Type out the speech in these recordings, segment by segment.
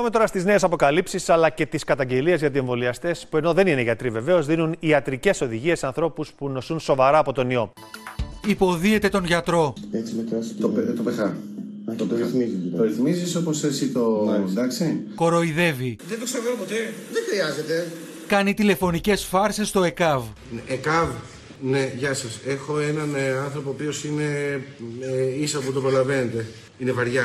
Πάμε τώρα στις νέες αποκαλύψεις αλλά και τις καταγγελίες για τους εμβολιαστές, που ενώ δεν είναι γιατροί βεβαίως, δίνουν ιατρικές οδηγίες σε ανθρώπους που νοσούν σοβαρά από τον ιό. Υποδίεται τον γιατρό. Έτσι μετράς το pH. Το ρυθμίζεις όπως εσύ το... εντάξει. Κοροϊδεύει. Δεν το ξαναβρω ποτέ. Δεν χρειάζεται. Κάνει τηλεφωνικές φάρσες στο ΕΚΑΒ. ΕΚΑΒ, ναι, γεια σας. Έχω έναν άνθρωπο ο οποίος είναι ίσα που το προλαβαίνετε. Είναι βαριά,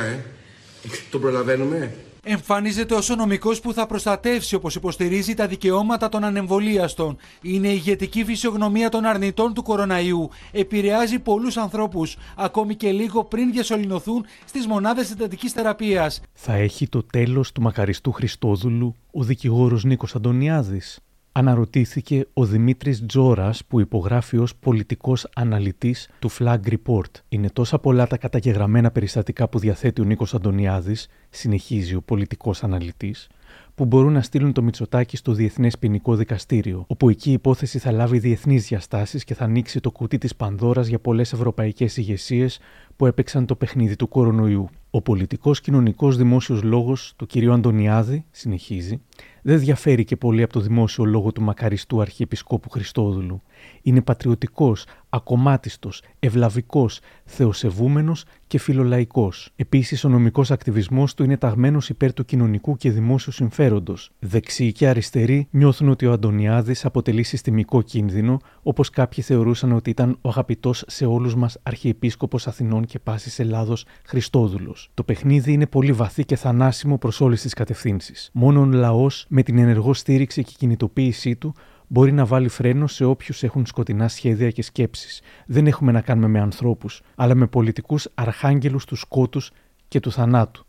Το προλαβαίνουμε. Εμφανίζεται ως ο νομικός που θα προστατεύσει, όπως υποστηρίζει, τα δικαιώματα των ανεμβολίαστων. Είναι η ηγετική φυσιογνωμία των αρνητών του κοροναϊού. Επηρεάζει πολλούς ανθρώπους, ακόμη και λίγο πριν διασωληνωθούν στις μονάδες συντατικής θεραπείας. Θα έχει το τέλος του μακαριστού Χριστόδουλου ο δικηγόρος Νίκος Αντωνιάδης, αναρωτήθηκε ο Δημήτρης Τζόρας, που υπογράφει ως πολιτικός αναλυτής του Flag Report. Είναι τόσα πολλά τα καταγεγραμμένα περιστατικά που διαθέτει ο Νίκος Αντωνιάδης, συνεχίζει ο πολιτικός αναλυτής, που μπορούν να στείλουν το Μητσοτάκη στο Διεθνές Ποινικό Δικαστήριο, όπου εκεί η υπόθεση θα λάβει διεθνείς διαστάσεις και θα ανοίξει το κουτί της πανδώρας για πολλές ευρωπαϊκές ηγεσίες που έπαιξαν το παιχνίδι του κορονοϊού. Ο πολιτικός κοινωνικός δημόσιος λόγος του κυρίου Αντωνιάδη, συνεχίζει, δεν διαφέρει και πολύ από το δημόσιο λόγο του μακαριστού Αρχιεπισκόπου Χριστόδουλου. Είναι πατριωτικός, ακομμάτιστος, ευλαβικός, θεοσεβούμενος και φιλολαϊκός. Επίσης, ο νομικός ακτιβισμός του είναι ταγμένος υπέρ του κοινωνικού και δημόσιου συμφέροντος. Δεξιοί και αριστεροί νιώθουν ότι ο Αντωνιάδης αποτελεί συστημικό κίνδυνο, όπως κάποιοι θεωρούσαν ότι ήταν ο αγαπητός σε όλους μας Αρχιεπίσκοπος Αθηνών και Πάσης Ελλάδος Χριστόδουλος. Το παιχνίδι είναι πολύ βαθύ και θανάσιμο προς όλες τις κατευθύνσεις. Μόνον λαός με την ενεργό στήριξη και κινητοποίησή του μπορεί να βάλει φρένο σε όποιους έχουν σκοτεινά σχέδια και σκέψεις. Δεν έχουμε να κάνουμε με ανθρώπους, αλλά με πολιτικούς αρχάγγελους του σκότους και του θανάτου.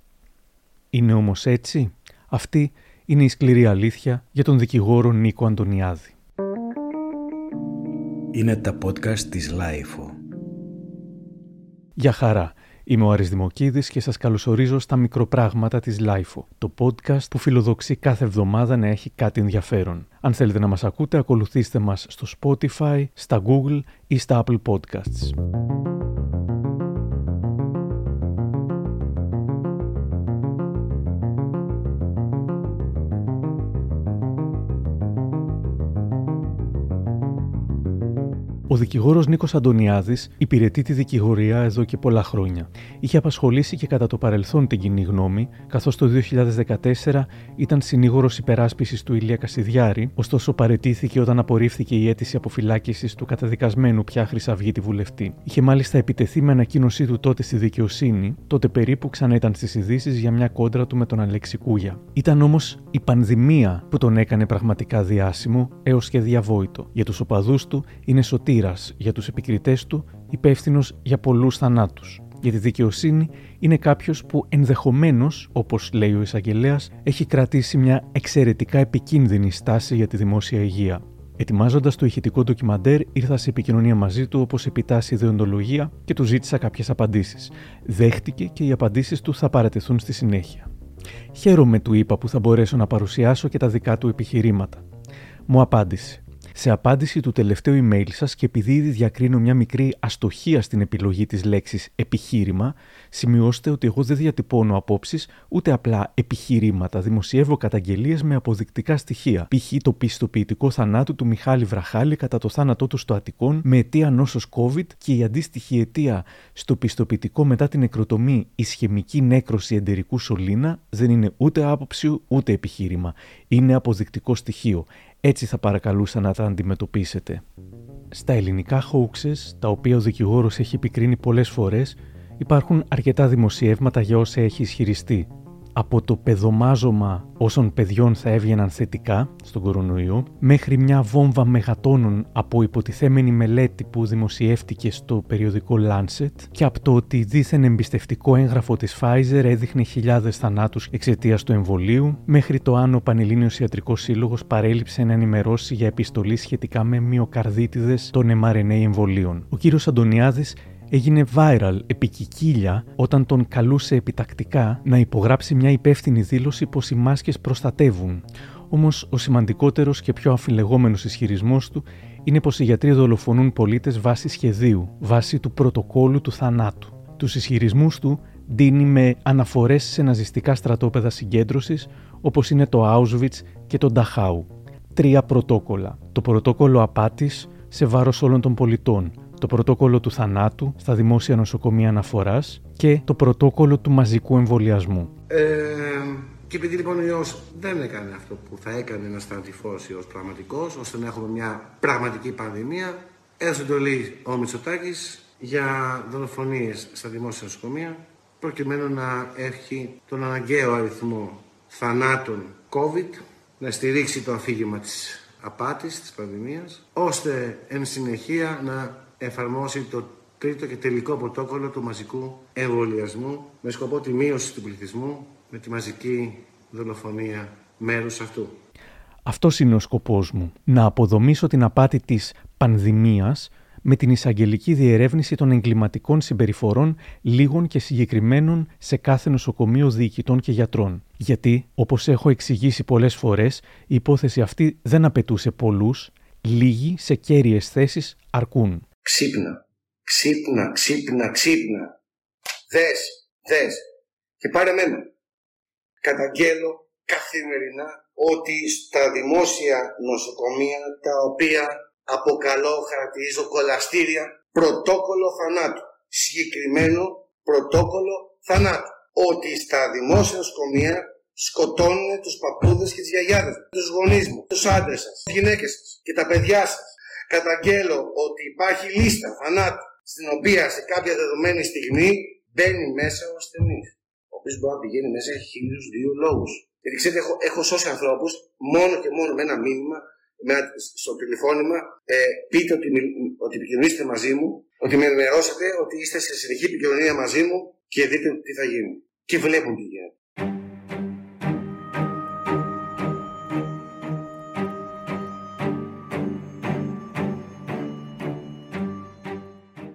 Είναι όμως έτσι? Αυτή είναι η σκληρή αλήθεια για τον δικηγόρο Νίκο Αντωνιάδη. Είναι τα podcast της Lifo. Γεια χαρά. Είμαι ο Άρης Δημοκίδης και σας καλωσορίζω στα μικροπράγματα της Lifo, το podcast που φιλοδοξεί κάθε εβδομάδα να έχει κάτι ενδιαφέρον. Αν θέλετε να μας ακούτε, ακολουθήστε μας στο Spotify, στα Google ή στα Apple Podcasts. Ο δικηγόρος Νίκος Αντωνιάδης υπηρετεί τη δικηγορία εδώ και πολλά χρόνια. Είχε απασχολήσει και κατά το παρελθόν την κοινή γνώμη, καθώς το 2014 ήταν συνήγορος υπεράσπισης του Ηλία Κασιδιάρη, ωστόσο παραιτήθηκε όταν απορρίφθηκε η αίτηση αποφυλάκησης του καταδικασμένου πια χρυσαυγίτη βουλευτή. Είχε μάλιστα επιτεθεί με ανακοίνωσή του τότε στη δικαιοσύνη, τότε περίπου ξανά ήταν στις ειδήσεις για μια κόντρα του με τον Αλέξη Κούγια. Ήταν όμως η πανδημία που τον έκανε πραγματικά διάσημο έως και διαβόητο. Για τους οπαδούς του είναι σωτήρας, για τους επικριτές του υπεύθυνος για πολλούς θανάτους. Για τη δικαιοσύνη είναι κάποιος που ενδεχομένως, όπως λέει ο εισαγγελέας, έχει κρατήσει μια εξαιρετικά επικίνδυνη στάση για τη δημόσια υγεία. Ετοιμάζοντας το ηχητικό ντοκιμαντέρ, ήρθα σε επικοινωνία μαζί του όπως επιτάσσει η δεοντολογία και του ζήτησα κάποιες απαντήσεις. Δέχτηκε και οι απαντήσεις του θα παρατεθούν στη συνέχεια. Χαίρομαι, του είπα, που θα μπορέσω να παρουσιάσω και τα δικά του επιχειρήματα. Μου απάντησε. Σε απάντηση του τελευταίου email σας, και επειδή ήδη διακρίνω μια μικρή αστοχία στην επιλογή της λέξης επιχείρημα, σημειώστε ότι εγώ δεν διατυπώνω απόψεις ούτε απλά επιχειρήματα. Δημοσιεύω καταγγελίες με αποδεικτικά στοιχεία. Π.χ. το πιστοποιητικό θανάτου του Μιχάλη Βραχάλη κατά το θάνατό του στο Αττικόν με αιτία νόσος COVID και η αντίστοιχη αιτία στο πιστοποιητικό μετά την νεκροτομή, ισχαιμική νέκρωση εντερικού σωλήνα, δεν είναι ούτε άποψη ούτε επιχείρημα. Είναι αποδεικτικό στοιχείο. Έτσι θα παρακαλούσα να τα αντιμετωπίσετε. Στα ελληνικά hoaxes, τα οποία ο δικηγόρος έχει επικρίνει πολλές φορές, υπάρχουν αρκετά δημοσιεύματα για όσα έχει ισχυριστεί. Από το παιδομάζωμα όσων παιδιών θα έβγαιναν θετικά στον κορονοϊό, μέχρι μια βόμβα μεγατόνων από υποτιθέμενη μελέτη που δημοσιεύτηκε στο περιοδικό Λάνσετ, και από το ότι δίθεν εμπιστευτικό έγγραφο της Pfizer έδειχνε χιλιάδες θανάτους εξαιτίας του εμβολίου, μέχρι το αν ο Πανελλήνιος Ιατρικός Σύλλογος παρέλειψε να ενημερώσει για επιστολή σχετικά με μυοκαρδίτιδες των mRNA εμβολίων. Ο κύριος Αντωνιάδης έγινε viral επί Κικίλια όταν τον καλούσε επιτακτικά να υπογράψει μια υπεύθυνη δήλωση πως οι μάσκες προστατεύουν. Όμως ο σημαντικότερος και πιο αμφιλεγόμενος ισχυρισμός του είναι πως οι γιατροί δολοφονούν πολίτες βάσει σχεδίου, βάσει του πρωτοκόλου του θανάτου. Τους ισχυρισμούς του Δίνει με αναφορές σε ναζιστικά στρατόπεδα συγκέντρωσης, όπως είναι το Auschwitz και το Dachau. 3 πρωτόκολλα. Το πρωτόκολλο απάτης σε βάρος όλων των πολιτών, το πρωτόκολλο του θανάτου στα δημόσια νοσοκομεία αναφοράς και το πρωτόκολλο του μαζικού εμβολιασμού. Και επειδή λοιπόν ο ιός δεν έκανε αυτό που θα έκανε ένας θανατηφός ιός πραγματικός, ώστε να έχουμε μια πραγματική πανδημία, έδωσε εντολή ο Μητσοτάκης για δολοφονίες στα δημόσια νοσοκομεία, προκειμένου να έχει τον αναγκαίο αριθμό θανάτων COVID, να στηρίξει το αφήγημα της απάτης, της πανδημίας, ώστε εν συνεχεία να εφαρμόσει το τρίτο και τελικό πρωτόκολλο του μαζικού εμβολιασμού με σκοπό τη μείωση του πληθυσμού με τη μαζική δολοφονία μέρους αυτού. Αυτός είναι ο σκοπός μου, να αποδομήσω την απάτη της πανδημίας με την εισαγγελική διερεύνηση των εγκληματικών συμπεριφορών λίγων και συγκεκριμένων σε κάθε νοσοκομείο διοικητών και γιατρών. Γιατί, όπως έχω εξηγήσει πολλές φορές, η υπόθεση αυτή δεν απαιτούσε πολλούς, λίγοι σε κέρυες θέσεις αρκούν. Ξύπνα, ξύπνα, ξύπνα, ξύπνα. Δες. Και πάρε μένα. Καταγγέλλω καθημερινά ότι στα δημόσια νοσοκομεία τα οποία αποκαλώ, χαρακτηρίζω κολαστήρια, πρωτόκολλο θανάτου. Συγκεκριμένο πρωτόκολλο θανάτου. Ότι στα δημόσια νοσοκομεία σκοτώνουν τους παππούδες και τις γιαγιάδες, τους γονείς μου, τους άντρες σας, τις γυναίκες σας και τα παιδιά σας. Καταγγέλλω ότι υπάρχει λίστα θανάτου, στην οποία σε κάποια δεδομένη στιγμή μπαίνει μέσα ο ασθενής, ο οποίος μπορεί να πηγαίνει μέσα για 1.002 λόγους. Γιατί ξέρετε, έχω σώσει ανθρώπους μόνο και μόνο με ένα μήνυμα. Στο τηλεφώνημα, πείτε ότι επικοινωνήσετε μαζί μου, ότι με ενημερώσετε ότι είστε σε συνεχή επικοινωνία μαζί μου και δείτε τι θα γίνει. Και βλέπουν τι γίνεται.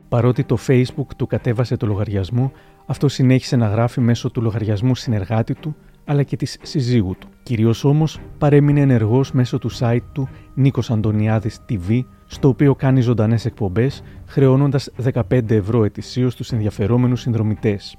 Παρότι το Facebook του κατέβασε το λογαριασμό, αυτό συνέχισε να γράφει μέσω του λογαριασμού συνεργάτη του, αλλά και της συζύγου του. Κυρίως όμως παρέμεινε ενεργός μέσω του site του Νίκος Αντωνιάδης TV, στο οποίο κάνει ζωντανές εκπομπές, χρεώνοντας 15 ευρώ ετησίως τους ενδιαφερόμενους συνδρομητές.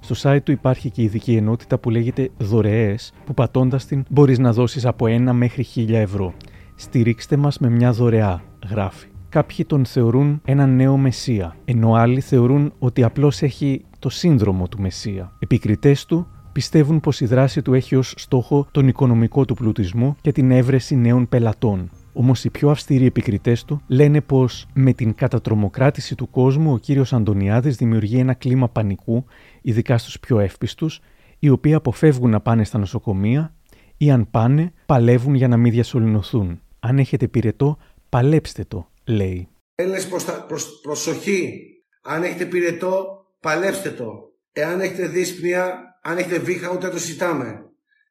Στο site του υπάρχει και ειδική ενότητα που λέγεται «Δωρεές», που πατώντας την μπορείς να δώσεις από 1 μέχρι 1.000 ευρώ. «Στηρίξτε μας με μια δωρεά», γράφει. Κάποιοι τον θεωρούν έναν νέο μεσία, ενώ άλλοι θεωρούν ότι απλώς έχει το σύνδρομο του μεσία. Επικριτές του πιστεύουν πως η δράση του έχει ως στόχο τον οικονομικό του πλουτισμό και την έβρεση νέων πελατών. Όμως οι πιο αυστηροί επικριτές του λένε πως με την κατατρομοκράτηση του κόσμου ο κύριος Αντωνιάδης δημιουργεί ένα κλίμα πανικού, ειδικά στους πιο εύπιστους, οι οποίοι αποφεύγουν να πάνε στα νοσοκομεία ή αν πάνε, παλεύουν για να μην διασωληνωθούν. Αν έχετε πυρετό, παλέψτε το, λέει. Έλληνες, προσοχή! Αν έχετε πυρετό, παλέψτε το. Εάν έχετε δύσπνοια, αν έχετε βήχα, ούτε το συζητάμε.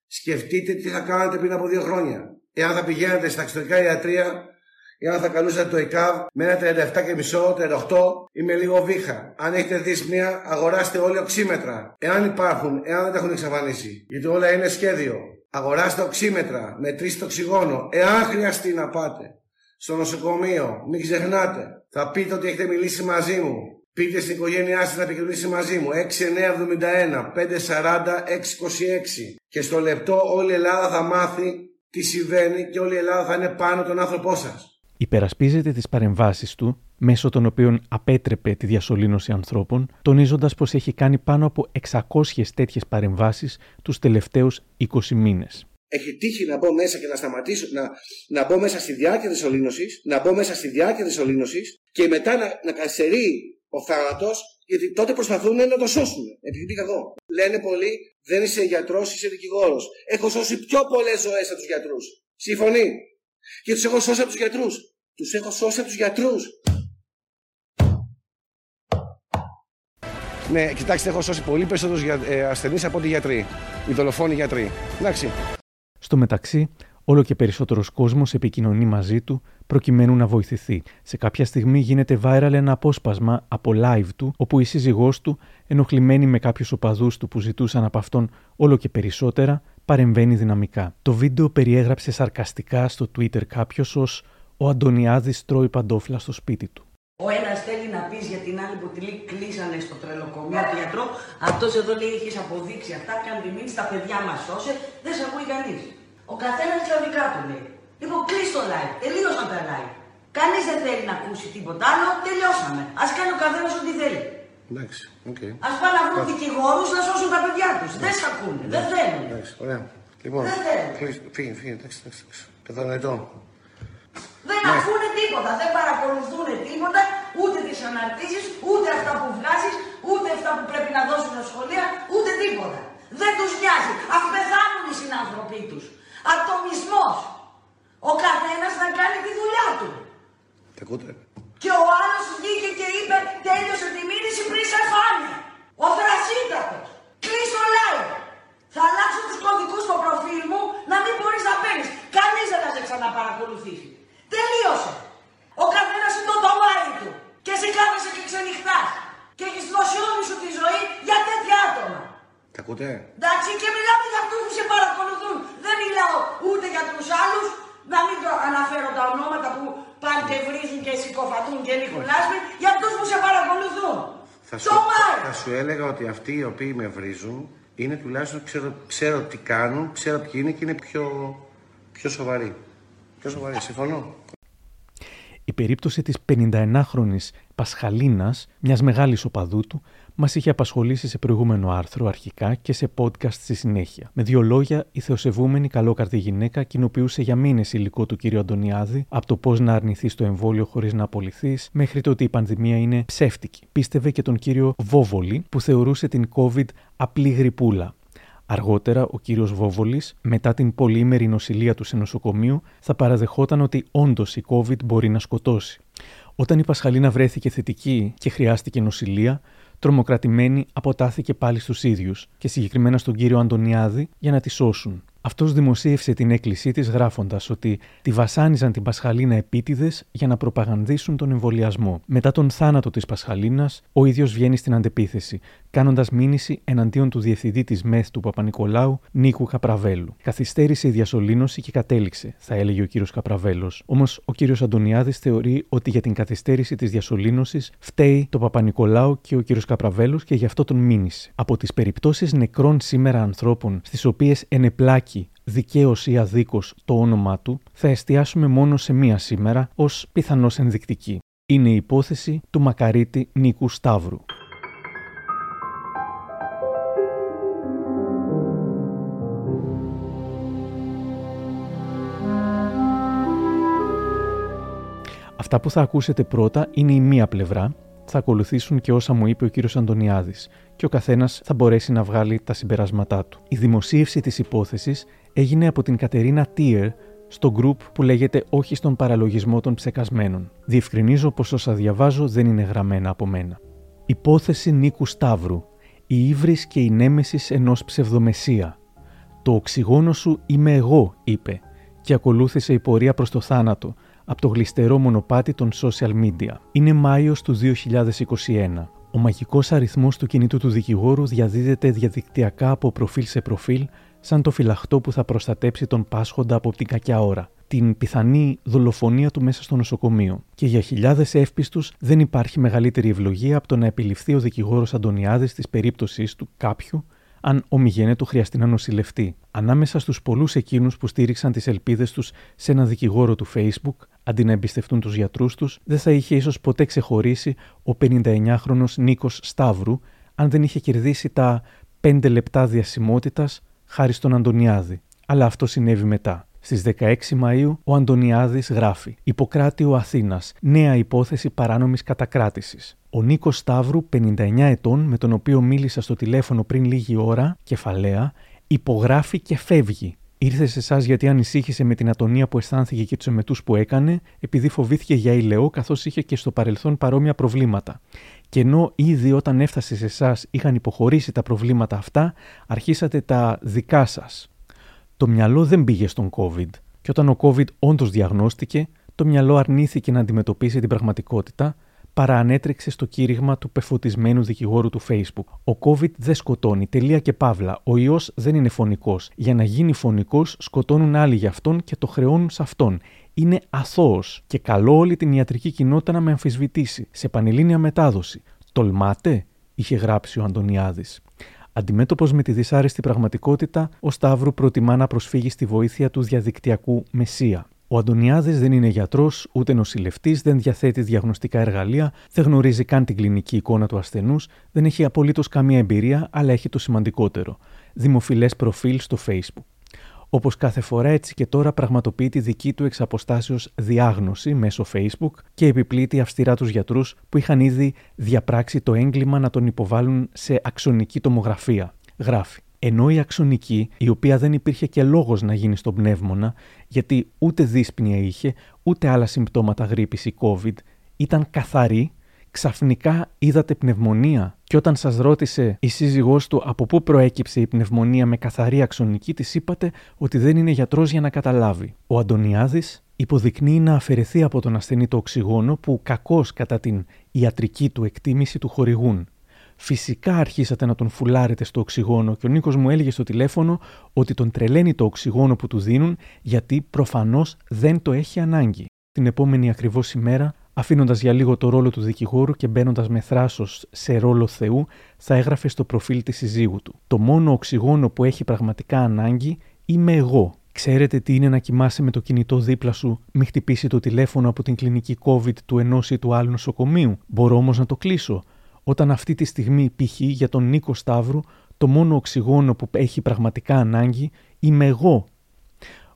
Σκεφτείτε τι θα κάνατε πριν από 2 χρόνια. Εάν θα πηγαίνατε στα εξωτερικά ιατρία, εάν θα καλούσατε το ΕΚΑΒ με ένα 37,5, 38 ή με λίγο βήχα. Αν έχετε δύσπνοια, αγοράστε όλοι οξύμετρα. Εάν υπάρχουν, εάν δεν τα έχουν εξαφανίσει, γιατί όλα είναι σχέδιο. Αγοράστε οξύμετρα, μετρήστε το οξυγόνο. Εάν χρειαστεί να πάτε στο νοσοκομείο, μην ξεχνάτε. Θα πείτε ότι έχετε μιλήσει μαζί μου. Πήγε στην οικογένειά σας να επικοινωνήσει μαζί μου. 6971-540-626. Και στο λεπτό όλη η Ελλάδα θα μάθει τι συμβαίνει και όλη η Ελλάδα θα είναι πάνω τον άνθρωπό σας. Υπερασπίζεται τις παρεμβάσεις του, μέσω των οποίων απέτρεπε τη διασωλήνωση ανθρώπων, τονίζοντας πως έχει κάνει πάνω από 600 τέτοιες παρεμβάσεις τους τελευταίους 20 μήνες. Έχει τύχει να μπω μέσα και να σταματήσω, να μπω μέσα στη διάρκεια της σωλήνωσης, και μετά να καθυστερεί ο θάνατος, γιατί τότε προσπαθούν να το σώσουν. Επειδή πήγα εγώ. Λένε πολλοί, δεν είσαι γιατρός, είσαι δικηγόρος. Έχω σώσει πιο πολλές ζωές από τους γιατρούς. Συμφωνεί. Και τους έχω σώσει από τους γιατρούς. Ναι, κοιτάξτε, έχω σώσει πολύ περισσότερους ασθενείς από ότι γιατροί. Οι δολοφόνοι γιατροί. Εντάξει. Στο μεταξύ, όλο και περισσότερος κόσμος επικοινωνεί μαζί του προκειμένου να βοηθηθεί. Σε κάποια στιγμή γίνεται viral ένα απόσπασμα από live του, όπου η σύζυγός του, ενοχλημένη με κάποιους οπαδούς του που ζητούσαν από αυτόν όλο και περισσότερα, παρεμβαίνει δυναμικά. Το βίντεο περιέγραψε σαρκαστικά στο Twitter κάποιος ως «Ο Αντωνιάδης τρώει παντόφλα στο σπίτι του». Ο ένας θέλει να πεις για την άλλη ποτηλή, κλείσανε στο τρελοκομείο του γιατρό. Αυτός εδώ λέει: έχεις αποδείξει αυτά, κάνε τη μήνυση, τα παιδιά μας σώσε. Δεν σε ακούει κανείς. Ο καθένας τα δικά του λέει. Λοιπόν, κλείσει το live, τελείωσαν τα live. Κανείς δεν θέλει να ακούσει τίποτα άλλο, τελειώσαμε. Ας κάνει ο καθένας ό,τι θέλει. Εντάξει, οκ. Okay. Ας πάνε να βρουν δικηγόρους να σώσουν τα παιδιά τους. Δεν σε ακούνε, δεν θέλουν. Εντάξει, ωραία. Λοιπόν, φύγει, εντάξει. Κατανοητό. Δεν ακούνε τίποτα, δεν παρακολουθούν τίποτα, ούτε τις αναρτήσεις, ούτε αυτά που βγάζεις, ούτε αυτά που πρέπει να δώσουν στα σχολεία, ούτε τίποτα. Δεν τους νοιάζει. Ας πεθάνουν οι συνάνθρωποι τους. Ατομισμός. Ο καθένας να κάνει τη δουλειά του. Τα ακούτε. Και ο άλλος βγήκε και είπε: τέλειωσε τη μήνυση πριν σε φάνε. Ο θρασίτατος. Κλείσω live. Θα αλλάξω τους κωδικούς στο προφίλ μου να μην μπορείς να παίρνεις. Κανείς δεν θα σε ξαναπαρακολουθήσει. Τελείωσε. Ο καθένας είναι το τομάρι του. Και εσύ κάθεσαι και ξενυχτάς. Και έχεις δώσει όλη σου τη ζωή για τέτοια άτομα. Τα ακούτε. Εντάξει, και μιλάμε για αυτούς που σε παρακολουθούν. Δεν μιλάω ούτε για τους άλλους. Να μην αναφέρω τα ονόματα που πάνε και βρίζουν και συκοφατούν και νικουλάσμοι. Για αυτούς που σε παρακολουθούν. Θα σου έλεγα ότι αυτοί οι οποίοι με βρίζουν είναι τουλάχιστον ξέρω τι κάνουν, ξέρω ποιοι είναι και είναι πιο σοβαροί. Πιο σοβαροί, συμφωνώ. Η περίπτωση της 51χρονης Πασχαλίνας, μιας μεγάλης οπαδού του, μας είχε απασχολήσει σε προηγούμενο άρθρο αρχικά και σε podcast στη συνέχεια. Με δύο λόγια, η θεοσεβούμενη καλόκαρδη γυναίκα κοινοποιούσε για μήνες υλικό του κ. Αντωνιάδη, από το πώς να αρνηθείς το εμβόλιο χωρίς να απολυθείς, μέχρι το ότι η πανδημία είναι ψεύτικη. Πίστευε και τον κ. Βόβολη, που θεωρούσε την COVID απλή γρυπούλα. Αργότερα, ο κύριος Βόβολης, μετά την πολυήμερη νοσηλεία του σε νοσοκομείο, θα παραδεχόταν ότι όντως η COVID μπορεί να σκοτώσει. Όταν η Πασχαλίνα βρέθηκε θετική και χρειάστηκε νοσηλεία, τρομοκρατημένη αποτάθηκε πάλι στους ίδιους και συγκεκριμένα στον κύριο Αντωνιάδη για να τη σώσουν. Αυτός δημοσίευσε την έκκλησή της γράφοντας ότι τη βασάνιζαν την Πασχαλίνα επίτηδες για να προπαγανδίσουν τον εμβολιασμό. Μετά τον θάνατο της Πασχαλίνας, ο ίδιος βγαίνει στην αντεπίθεση, κάνοντας μήνυση εναντίον του διευθυντή της ΜΕΘ του Παπανικολάου, Νίκου Καπραβέλου. Καθυστέρησε η διασωλήνωση και κατέληξε, θα έλεγε ο κύριος Καπραβέλος. Όμως ο κύριος Αντωνιάδης θεωρεί ότι για την καθυστέρηση της διασωλήνωσης φταίει το Παπανικολάου και ο κύριος Καπραβέλος και γι' αυτό τον μήνυσε. Από τις περιπτώσεις νεκρών σήμερα ανθρώπων, στις οποίες ενεπλάκη δικαίως ή αδίκως το όνομά του, θα εστιάσουμε μόνο σε μία σήμερα ως πιθανώς ενδεικτική. Είναι η υπόθεση του μακαρίτη Νίκου Σταύρου. Αυτά που θα ακούσετε πρώτα είναι η μία πλευρά, θα ακολουθήσουν και όσα μου είπε ο κύριος Αντωνιάδης και ο καθένας θα μπορέσει να βγάλει τα συμπεράσματά του. Η δημοσίευση της υπόθεσης έγινε από την Κατερίνα Τίερ στο group που λέγεται «Όχι στον παραλογισμό των ψεκασμένων». Διευκρινίζω πως όσα διαβάζω δεν είναι γραμμένα από μένα. Υπόθεση Νίκου Σταύρου. Η ύβρις και η νέμεσης ενός ψευδομεσσία. «Το οξυγόνο σου είμαι εγώ», είπε, και ακολούθησε η πορεία προς το θάνατο, από το γλιστερό μονοπάτι των social media. Είναι Μάιος του 2021. Ο μαγικός αριθμός του κινητού του δικηγόρου διαδίδεται διαδικτυακά από προφίλ σε προφίλ, σαν το φυλαχτό που θα προστατέψει τον πάσχοντα από την κακιά ώρα, την πιθανή δολοφονία του μέσα στο νοσοκομείο. Και για χιλιάδες εύπιστους δεν υπάρχει μεγαλύτερη ευλογία από το να επιληφθεί ο δικηγόρος Αντωνιάδης της περίπτωσής του κάποιου, αν ομιγένε του χρειαστεί να νοσηλευτεί. Ανάμεσα στους πολλούς εκείνους που στήριξαν τις ελπίδες τους σε έναν δικηγόρο του Facebook, αντί να εμπιστευτούν τους γιατρούς τους, δεν θα είχε ίσως ποτέ ξεχωρίσει ο 59χρονος Νίκος Σταύρου, αν δεν είχε κερδίσει τα 5 λεπτά διασημότητας χάρη στον Αντωνιάδη. Αλλά αυτό συνέβη μετά. Στις 16 Μαΐου ο Αντωνιάδης γράφει «Ιπποκράτειο Αθήνας, νέα υπόθεση παράνομης κατακράτησης. Ο Νίκος Σταύρου, 59 ετών, με τον οποίο μίλησα στο τηλέφωνο πριν λίγη ώρα, κεφαλαία, υπογράφει και φεύγει. Ήρθε σε εσάς γιατί ανησύχησε με την ατονία που αισθάνθηκε και τους εμετούς που έκανε, επειδή φοβήθηκε για ηλαιό καθώς είχε και στο παρελθόν παρόμοια προβλήματα. Και ενώ ήδη όταν έφτασε σε εσάς είχαν υποχωρήσει τα προβλήματα αυτά, αρχίσατε τα δικά σας. Το μυαλό δεν πήγε στον COVID. Και όταν ο COVID όντως διαγνώστηκε, το μυαλό αρνήθηκε να αντιμετωπίσει την πραγματικότητα, παραανέτρεξε στο κήρυγμα του πεφωτισμένου δικηγόρου του Facebook. Ο COVID δεν σκοτώνει, τελεία και παύλα. Ο ιός δεν είναι φωνικός. Για να γίνει φωνικός, σκοτώνουν άλλοι για αυτόν και το χρεώνουν σε αυτόν. είναι αθώος και καλώ όλη την ιατρική κοινότητα να με αμφισβητήσει σε πανελλήνια μετάδοση. Τολμάτε, είχε γράψει ο Αντωνιάδης. Αντιμέτωπος με τη δυσάρεστη πραγματικότητα, ο Σταύρου προτιμά να προσφύγει στη βοήθεια του διαδικτυακού μεσία. Ο Αντωνιάδης δεν είναι γιατρός, ούτε νοσηλευτής, δεν διαθέτει διαγνωστικά εργαλεία, δεν γνωρίζει καν την κλινική εικόνα του ασθενούς, δεν έχει απολύτως καμία εμπειρία, αλλά έχει το σημαντικότερο: δημοφιλές προφίλ στο Facebook. Όπως κάθε φορά, έτσι και τώρα πραγματοποιεί τη δική του εξ αποστάσεως διάγνωση μέσω Facebook και επιπλήττει αυστηρά τους γιατρούς που είχαν ήδη διαπράξει το έγκλημα να τον υποβάλουν σε αξονική τομογραφία. Γράφει. Ενώ η αξονική, η οποία δεν υπήρχε και λόγος να γίνει στον πνεύμονα, γιατί ούτε δύσπνοια είχε, ούτε άλλα συμπτώματα γρίπης ή COVID, ήταν καθαρή, ξαφνικά είδατε πνευμονία. Και όταν σας ρώτησε η σύζυγός του από πού προέκυψε η πνευμονία με καθαρή αξονική, της είπατε ότι δεν είναι γιατρός για να καταλάβει. Ο Αντωνιάδης υποδεικνύει να αφαιρεθεί από τον ασθενή το οξυγόνο που κακώς κατά την ιατρική του εκτίμηση του χορηγούν. Φυσικά αρχίσατε να τον φουλάρετε στο οξυγόνο και ο Νίκος μου έλεγε στο τηλέφωνο ότι τον τρελαίνει το οξυγόνο που του δίνουν, γιατί προφανώς δεν το έχει ανάγκη. Την επόμενη ακριβώς ημέρα, αφήνοντας για λίγο το ρόλο του δικηγόρου και μπαίνοντας με θράσος σε ρόλο Θεού, θα έγραφε στο προφίλ της συζύγου του: το μόνο οξυγόνο που έχει πραγματικά ανάγκη είμαι εγώ. Ξέρετε τι είναι να κοιμάσαι με το κινητό δίπλα σου, μη χτυπήσει το τηλέφωνο από την κλινική COVID του ενός ή του άλλου νοσοκομείου. Μπορώ όμως να το κλείσω. Όταν αυτή τη στιγμή, π.χ. για τον Νίκο Σταύρου, το μόνο οξυγόνο που έχει πραγματικά ανάγκη είμαι εγώ.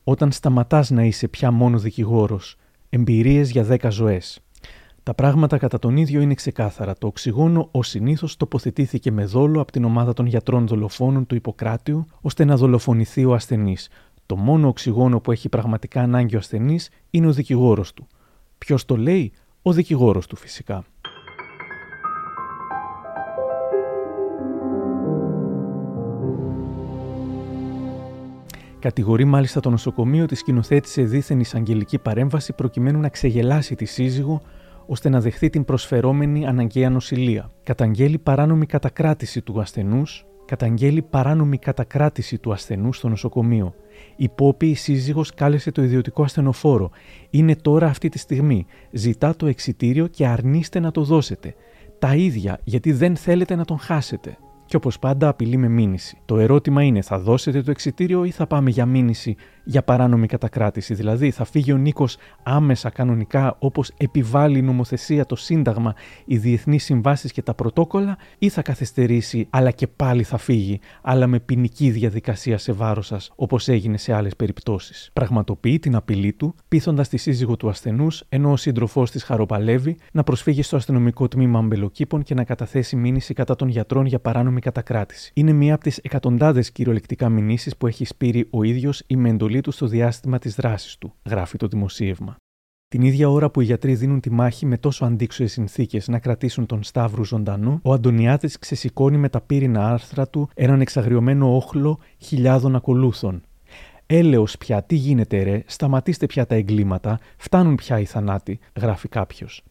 Όταν σταματάς να είσαι πια μόνο δικηγόρος, εμπειρίες για 10 ζωές. Τα πράγματα κατά τον ίδιο είναι ξεκάθαρα. Το οξυγόνο, ως συνήθως, τοποθετήθηκε με δόλο από την ομάδα των γιατρών δολοφόνων του Ιπποκράτειου, ώστε να δολοφονηθεί ο ασθενής. Το μόνο οξυγόνο που έχει πραγματικά ανάγκη ο ασθενής είναι ο δικηγόρος του. Ποιος το λέει? Ο δικηγόρος του, φυσικά. Κατηγορεί μάλιστα το νοσοκομείο ότι σκηνοθέτησε δίθεν εισαγγελική παρέμβαση προκειμένου να ξεγελάσει τη σύζυγο ώστε να δεχθεί την προσφερόμενη αναγκαία νοσηλεία. Καταγγέλει παράνομη κατακράτηση του ασθενού στο νοσοκομείο. Η Πόπη, η σύζυγος, κάλεσε το ιδιωτικό ασθενοφόρο. Είναι τώρα αυτή τη στιγμή. Ζητά το εξιτήριο και αρνείστε να το δώσετε. Τα ίδια, γιατί δεν θέλετε να τον χάσετε. Και όπως πάντα απειλεί με μήνυση. Το ερώτημα είναι: θα δώσετε το εξιτήριο ή θα πάμε για μήνυση για παράνομη κατακράτηση? Δηλαδή, θα φύγει ο Νίκος άμεσα κανονικά, όπως επιβάλλει η νομοθεσία, το Σύνταγμα, οι διεθνείς συμβάσεις και τα πρωτόκολλα, ή θα καθυστερήσει, αλλά και πάλι θα φύγει, αλλά με ποινική διαδικασία σε βάρος σας, όπως έγινε σε άλλες περιπτώσεις? Πραγματοποιεί την απειλή του, πείθοντας τη σύζυγο του ασθενούς, ενώ ο σύντροφός της χαροπαλεύει, να προσφύγει στο αστυνομικό τμήμα Αμπελοκήπων και να καταθέσει μήνυση κατά των γιατρών για παράνομη κατακράτηση. Είναι μία από τις εκατοντάδες κυριολεκτικά μηνύσεις που έχει σπείρει ο ίδιος ή με εντολή του στο διάστημα της δράσης του, γράφει το δημοσίευμα. Την ίδια ώρα που οι γιατροί δίνουν τη μάχη με τόσο αντίξωες συνθήκες να κρατήσουν τον Σταύρου ζωντανό, ο Αντωνιάδης ξεσηκώνει με τα πύρινα άρθρα του έναν εξαγριωμένο όχλο χιλιάδων ακολούθων. «Έλεος πια, τι γίνεται ρε, σταματήστε πια τα εγκλήματα, φτάνουν πια οι θανάτοι», γράφει κάποιος.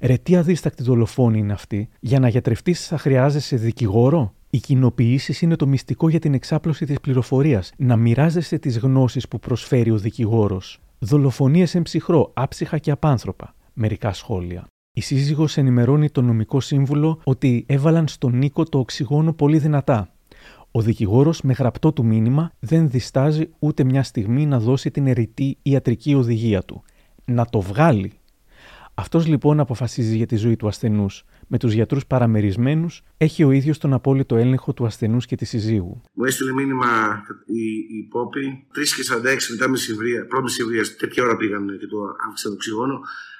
«Ρε, τι αδίστακτη δολοφόνη είναι αυτή, για να γιατρευτείς θα χρειάζεσαι δικηγόρο?» Οι κοινοποιήσεις είναι το μυστικό για την εξάπλωση της πληροφορίας, να μοιράζεσαι τις γνώσεις που προσφέρει ο δικηγόρος. Δολοφονίες εν ψυχρό, άψυχα και απάνθρωπα. Μερικά σχόλια. Η σύζυγος ενημερώνει τον νομικό σύμβουλο ότι έβαλαν στον Νίκο το οξυγόνο πολύ δυνατά. Ο δικηγόρος με γραπτό του μήνυμα δεν διστάζει ούτε μια στιγμή να δώσει την ερητή ιατρική οδηγία του. Να το βγάλει. Αυτός λοιπόν αποφασίζει για τη ζωή του ασθενούς. Με τους γιατρούς παραμερισμένους, έχει ο ίδιος τον απόλυτο έλεγχο του ασθενούς και της συζύγου. Μου έστειλε μήνυμα η Πόπη, 3:46 μετά μεσημβρία, πρώτη μεσημβρία, τέτοια ώρα πήγαν και το άφηξαν το οξυγόνο.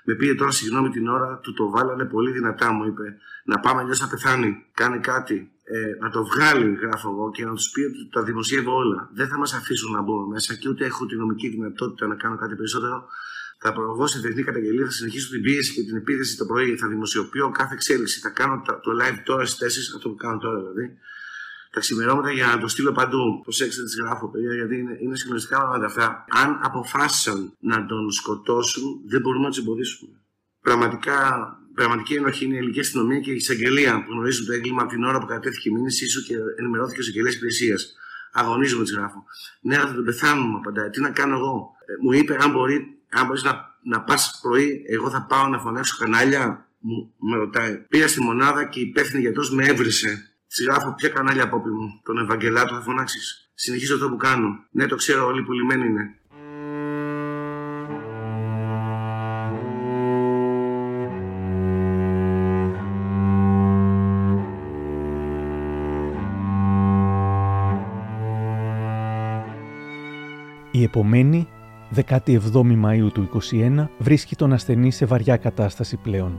Με πήρε τώρα, συγγνώμη την ώρα, του το βάλανε πολύ δυνατά, μου είπε. Να πάμε, αλλιώς θα πεθάνει. Κάνει κάτι. Να το βγάλει, γράφω εγώ, και να του πει ότι τα δημοσιεύω όλα. Δεν θα μας αφήσουν να μπούμε μέσα και ούτε έχω τη νομική δυνατότητα να κάνω κάτι περισσότερο. Θα προβώ σε διεθνή καταγγελία, θα συνεχίσω την πίεση και την επίθεση το πρωί. Θα δημοσιοποιώ κάθε εξέλιξη. Θα κάνω το live τώρα στις 4, αυτό που κάνω τώρα δηλαδή. Τα ξημερώματα για να το στείλω παντού. Προσέξτε, τις γράφω, παιδιά, γιατί είναι συγκλονιστικά πράγματα αυτά. Αν αποφάσισαν να τον σκοτώσουν, δεν μπορούμε να τους εμποδίσουμε. Πραγματική ενοχή είναι η ελληνική αστυνομία και η εισαγγελία που γνωρίζουν το έγκλημα από την ώρα που κατατέθηκε η μήνυση σου και ενημερώθηκε ο εισαγγελέας υπηρεσίας. Αγωνίζομαι, τις γράφω. Ναι, θα τον πεθάνουμε, απαντάει. Τι να κάνω εγώ? Μου είπε, αν μπορεί. αν μπορείς να πας πρωί, εγώ θα πάω να φωνάξω κανάλια, με ρωτάει. Πήγα στη μονάδα και η υπεύθυνη γιατρός με έβρισε. Της γράφω ποια κανάλια απόπι μου, τον Ευαγγελάτο θα φωνάξεις. Συνεχίζω αυτό που κάνω. Ναι, το ξέρω, όλοι που λυμμένοι είναι. Η επομένη, 17η Μαΐου του 2021, βρίσκει τον ασθενή σε βαριά κατάσταση πλέον.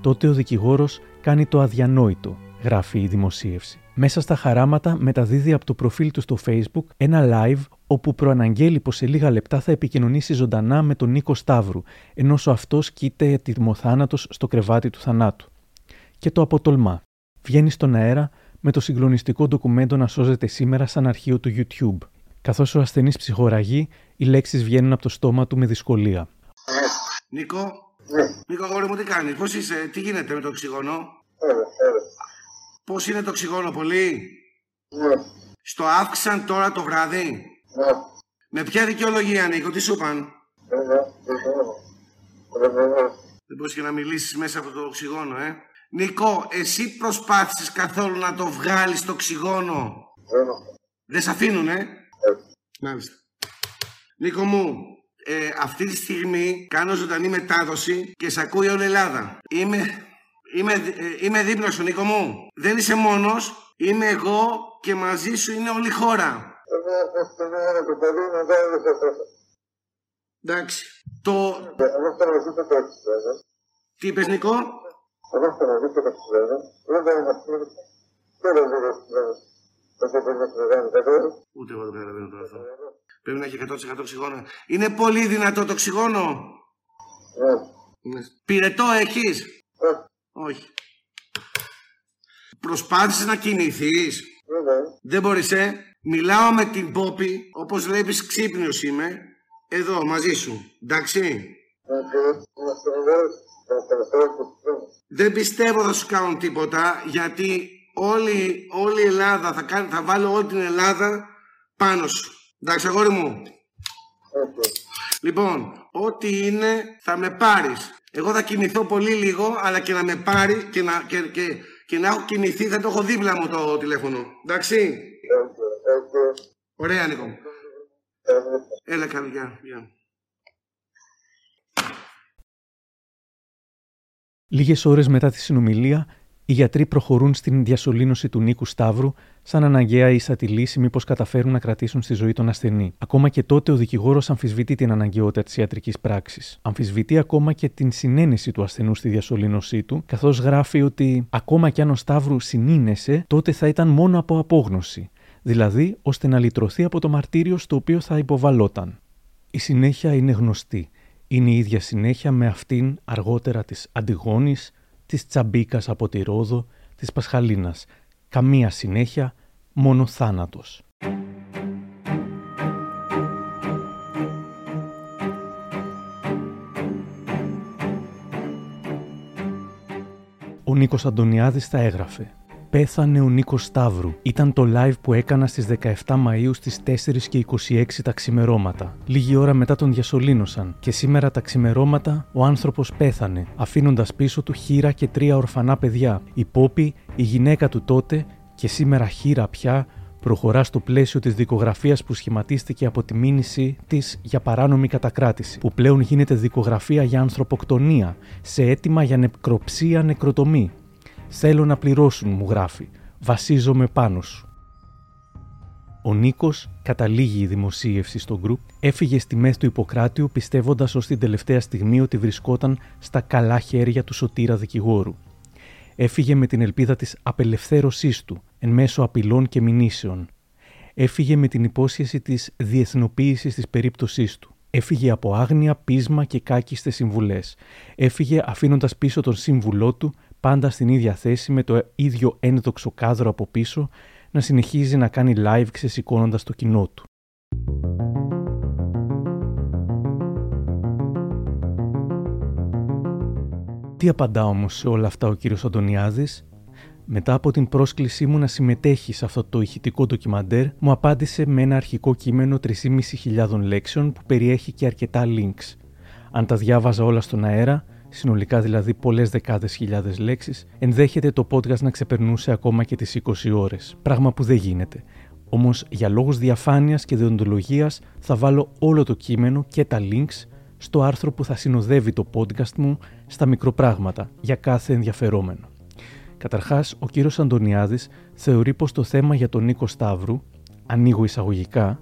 Τότε ο δικηγόρος κάνει το αδιανόητο, γράφει η δημοσίευση. Μέσα στα χαράματα μεταδίδει από το προφίλ του στο Facebook ένα live όπου προαναγγέλει πως σε λίγα λεπτά θα επικοινωνήσει ζωντανά με τον Νίκο Σταύρου, ενώ ο αυτός κοίταται ετοιμοθάνατος στο κρεβάτι του θανάτου. Και το αποτολμά. Βγαίνει στον αέρα με το συγκλονιστικό ντοκουμέντο να σώζεται σήμερα σαν αρχείο του YouTube. Καθώς ο ασθενής ψυχοραγεί, οι λέξεις βγαίνουν από το στόμα του με δυσκολία. Νίκο, Νίκο, αγόρι μου, τι κάνεις, πώς είσαι, τι γίνεται με το οξυγόνο? Πώς είναι το οξυγόνο, πολύ? Στο αύξησαν τώρα το βράδυ? Με ποια δικαιολογία, Νίκο, τι σου είπαν? Δεν μπορείς και να μιλήσεις μέσα από το οξυγόνο, ε? Νίκο, εσύ προσπάθησες καθόλου να το βγάλεις το οξυγόνο? Δεν σ' αφήνουνε. Μάλιστα. Νίκο μου, αυτή τη στιγμή κάνω ζωντανή μετάδοση και σ' ακούει όλη η Ελλάδα. Είμαι δίπλα σου, Νίκο μου. Δεν είσαι μόνος, είμαι εγώ και μαζί σου είναι όλη η χώρα. Εντάξει. Τι είπες, Νίκο? Ούτε εγώ δεν καταλαβαίνω τώρα αυτό. Πρέπει να έχει 100% οξυγόνο. Είναι πολύ δυνατό το οξυγόνο. Πυρετό έχεις? Όχι. Προσπάθησες να κινηθείς? Δεν μπορείς, Μιλάω με την Πόπη, όπως βλέπεις ξύπνιος είμαι. Εδώ, μαζί σου. Εντάξει. Δεν πιστεύω θα σου κάνουν τίποτα, γιατί όλη η Ελλάδα θα βάλω όλη την Ελλάδα πάνω σου. Εντάξει, αγόρι μου. Okay. Λοιπόν, ό,τι είναι θα με πάρεις. Εγώ θα κινηθώ πολύ λίγο, αλλά και να με πάρει και να έχω κινηθεί, θα το έχω δίπλα μου το τηλέφωνο. Εντάξει. Okay. Ωραία, Νίκο. Okay. Έλα, καρδιά. Λίγες ώρες μετά τη συνομιλία, οι γιατροί προχωρούν στην διασωλήνωση του Νίκου Σταύρου, σαν αναγκαία ίσα τη λύση, μήπως καταφέρουν να κρατήσουν στη ζωή τον ασθενή. Ακόμα και τότε ο δικηγόρος αμφισβητεί την αναγκαιότητα της ιατρικής πράξης. Αμφισβητεί ακόμα και την συνένεση του ασθενού στη διασωλήνωσή του, καθώς γράφει ότι ακόμα κι αν ο Σταύρου συνήνεσε, τότε θα ήταν μόνο από απόγνωση, δηλαδή ώστε να λυτρωθεί από το μαρτύριο στο οποίο θα υποβαλόταν. Η συνέχεια είναι γνωστή. Είναι η ίδια συνέχεια με αυτήν αργότερα της Αντιγόνης, της Τσαμπίκας από τη Ρόδο, της Πασχαλίνας. Καμία συνέχεια, μόνο θάνατος. Ο Νίκος Αντωνιάδης τα έγραφε. Πέθανε ο Νίκος Σταύρου. Ήταν το live που έκανα στις 17 Μαΐου στις 4:26 τα ξημερώματα. Λίγη ώρα μετά τον διασωλήνωσαν και σήμερα τα ξημερώματα ο άνθρωπος πέθανε, αφήνοντας πίσω του Χήρα και 3 ορφανά παιδιά. Η Πόπη, η γυναίκα του τότε και σήμερα Χήρα πια, προχωρά στο πλαίσιο της δικογραφίας που σχηματίστηκε από τη μήνυση της για παράνομη κατακράτηση, που πλέον γίνεται δικογραφία για ανθρωποκτονία, σε αίτημα για νεκροψία νεκροτομή. «Θέλω να πληρώσουν», μου γράφει. «Βασίζομαι πάνω σου». Ο Νίκος, καταλήγει η δημοσίευση στο γκρουπ, έφυγε στη μέση του Ιπποκράτειου πιστεύοντας ως την τελευταία στιγμή ότι βρισκόταν στα καλά χέρια του σωτήρα δικηγόρου. Έφυγε με την ελπίδα της απελευθέρωσής του εν μέσω απειλών και μηνύσεων. Έφυγε με την υπόσχεση της διεθνοποίησης της περίπτωσής του. Έφυγε από άγνοια, πείσμα και κάκιστες συμβουλές. Έφυγε αφήνοντας πίσω τον σύμβουλό του, πάντα στην ίδια θέση με το ίδιο ένδοξο κάδρο από πίσω, να συνεχίζει να κάνει live ξεσηκώνοντας το κοινό του. Τι απαντά όμως σε όλα αυτά ο κύριος Αντωνιάδης? Μετά από την πρόσκλησή μου να συμμετέχει σε αυτό το ηχητικό ντοκιμαντέρ, μου απάντησε με ένα αρχικό κείμενο 3.500 λέξεων που περιέχει και αρκετά links. Αν τα διάβαζα όλα στον αέρα, συνολικά δηλαδή πολλές δεκάδες χιλιάδες λέξεις, ενδέχεται το podcast να ξεπερνούσε ακόμα και τις 20 ώρες, πράγμα που δεν γίνεται. Όμως για λόγους διαφάνειας και δεοντολογίας θα βάλω όλο το κείμενο και τα links στο άρθρο που θα συνοδεύει το podcast μου στα μικροπράγματα για κάθε ενδιαφερόμενο. Καταρχάς, ο κύριος Αντωνιάδης θεωρεί πως το θέμα για τον Νίκο Σταύρου, ανοίγω εισαγωγικά,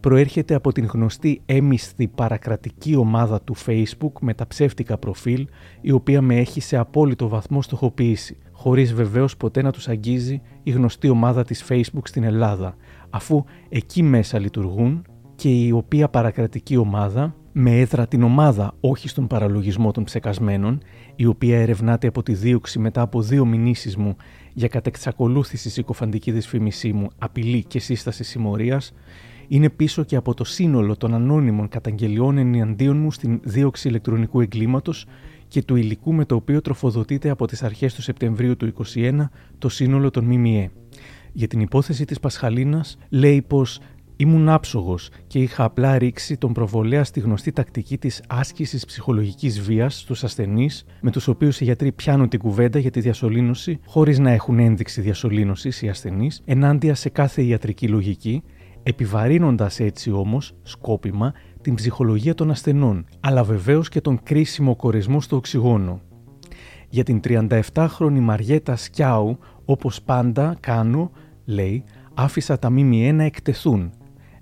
προέρχεται από την γνωστή έμισθη παρακρατική ομάδα του Facebook με τα ψεύτικα προφίλ, η οποία με έχει σε απόλυτο βαθμό στοχοποιήσει, χωρίς βεβαίως ποτέ να τους αγγίζει η γνωστή ομάδα της Facebook στην Ελλάδα, αφού εκεί μέσα λειτουργούν και η οποία παρακρατική ομάδα, με έδρα την ομάδα όχι στον παραλογισμό των ψεκασμένων, η οποία ερευνάται από τη δίωξη μετά από 2 μηνύσεις μου για κατεξακολούθηση συκοφαντική δυσφήμισή μου, απειλή και σύσταση συμμορίας, είναι πίσω και από το σύνολο των ανώνυμων καταγγελιών εναντίον μου στην δίωξη ηλεκτρονικού εγκλήματος και του υλικού με το οποίο τροφοδοτείται από τις αρχές του Σεπτεμβρίου του 2021 το σύνολο των ΜΜΕ. Για την υπόθεση της Πασχαλίνας λέει πως «Ήμουν άψογος και είχα απλά ρίξει τον προβολέα στη γνωστή τακτική της άσκησης ψυχολογικής βίας στους ασθενείς, με τους οποίους οι γιατροί πιάνουν την κουβέντα για τη διασωλήνωση, χωρίς να έχουν ένδειξη διασωλήνωσης οι ασθενείς, ενάντια σε κάθε ιατρική λογική, επιβαρύνοντας έτσι όμως, σκόπιμα, την ψυχολογία των ασθενών, αλλά βεβαίως και τον κρίσιμο κορεσμό στο οξυγόνο. Για την 37χρονη Μαριέτα Σκιάου, όπως πάντα κάνω, λέει, άφησα τα ΜΜΕ να εκτεθούν.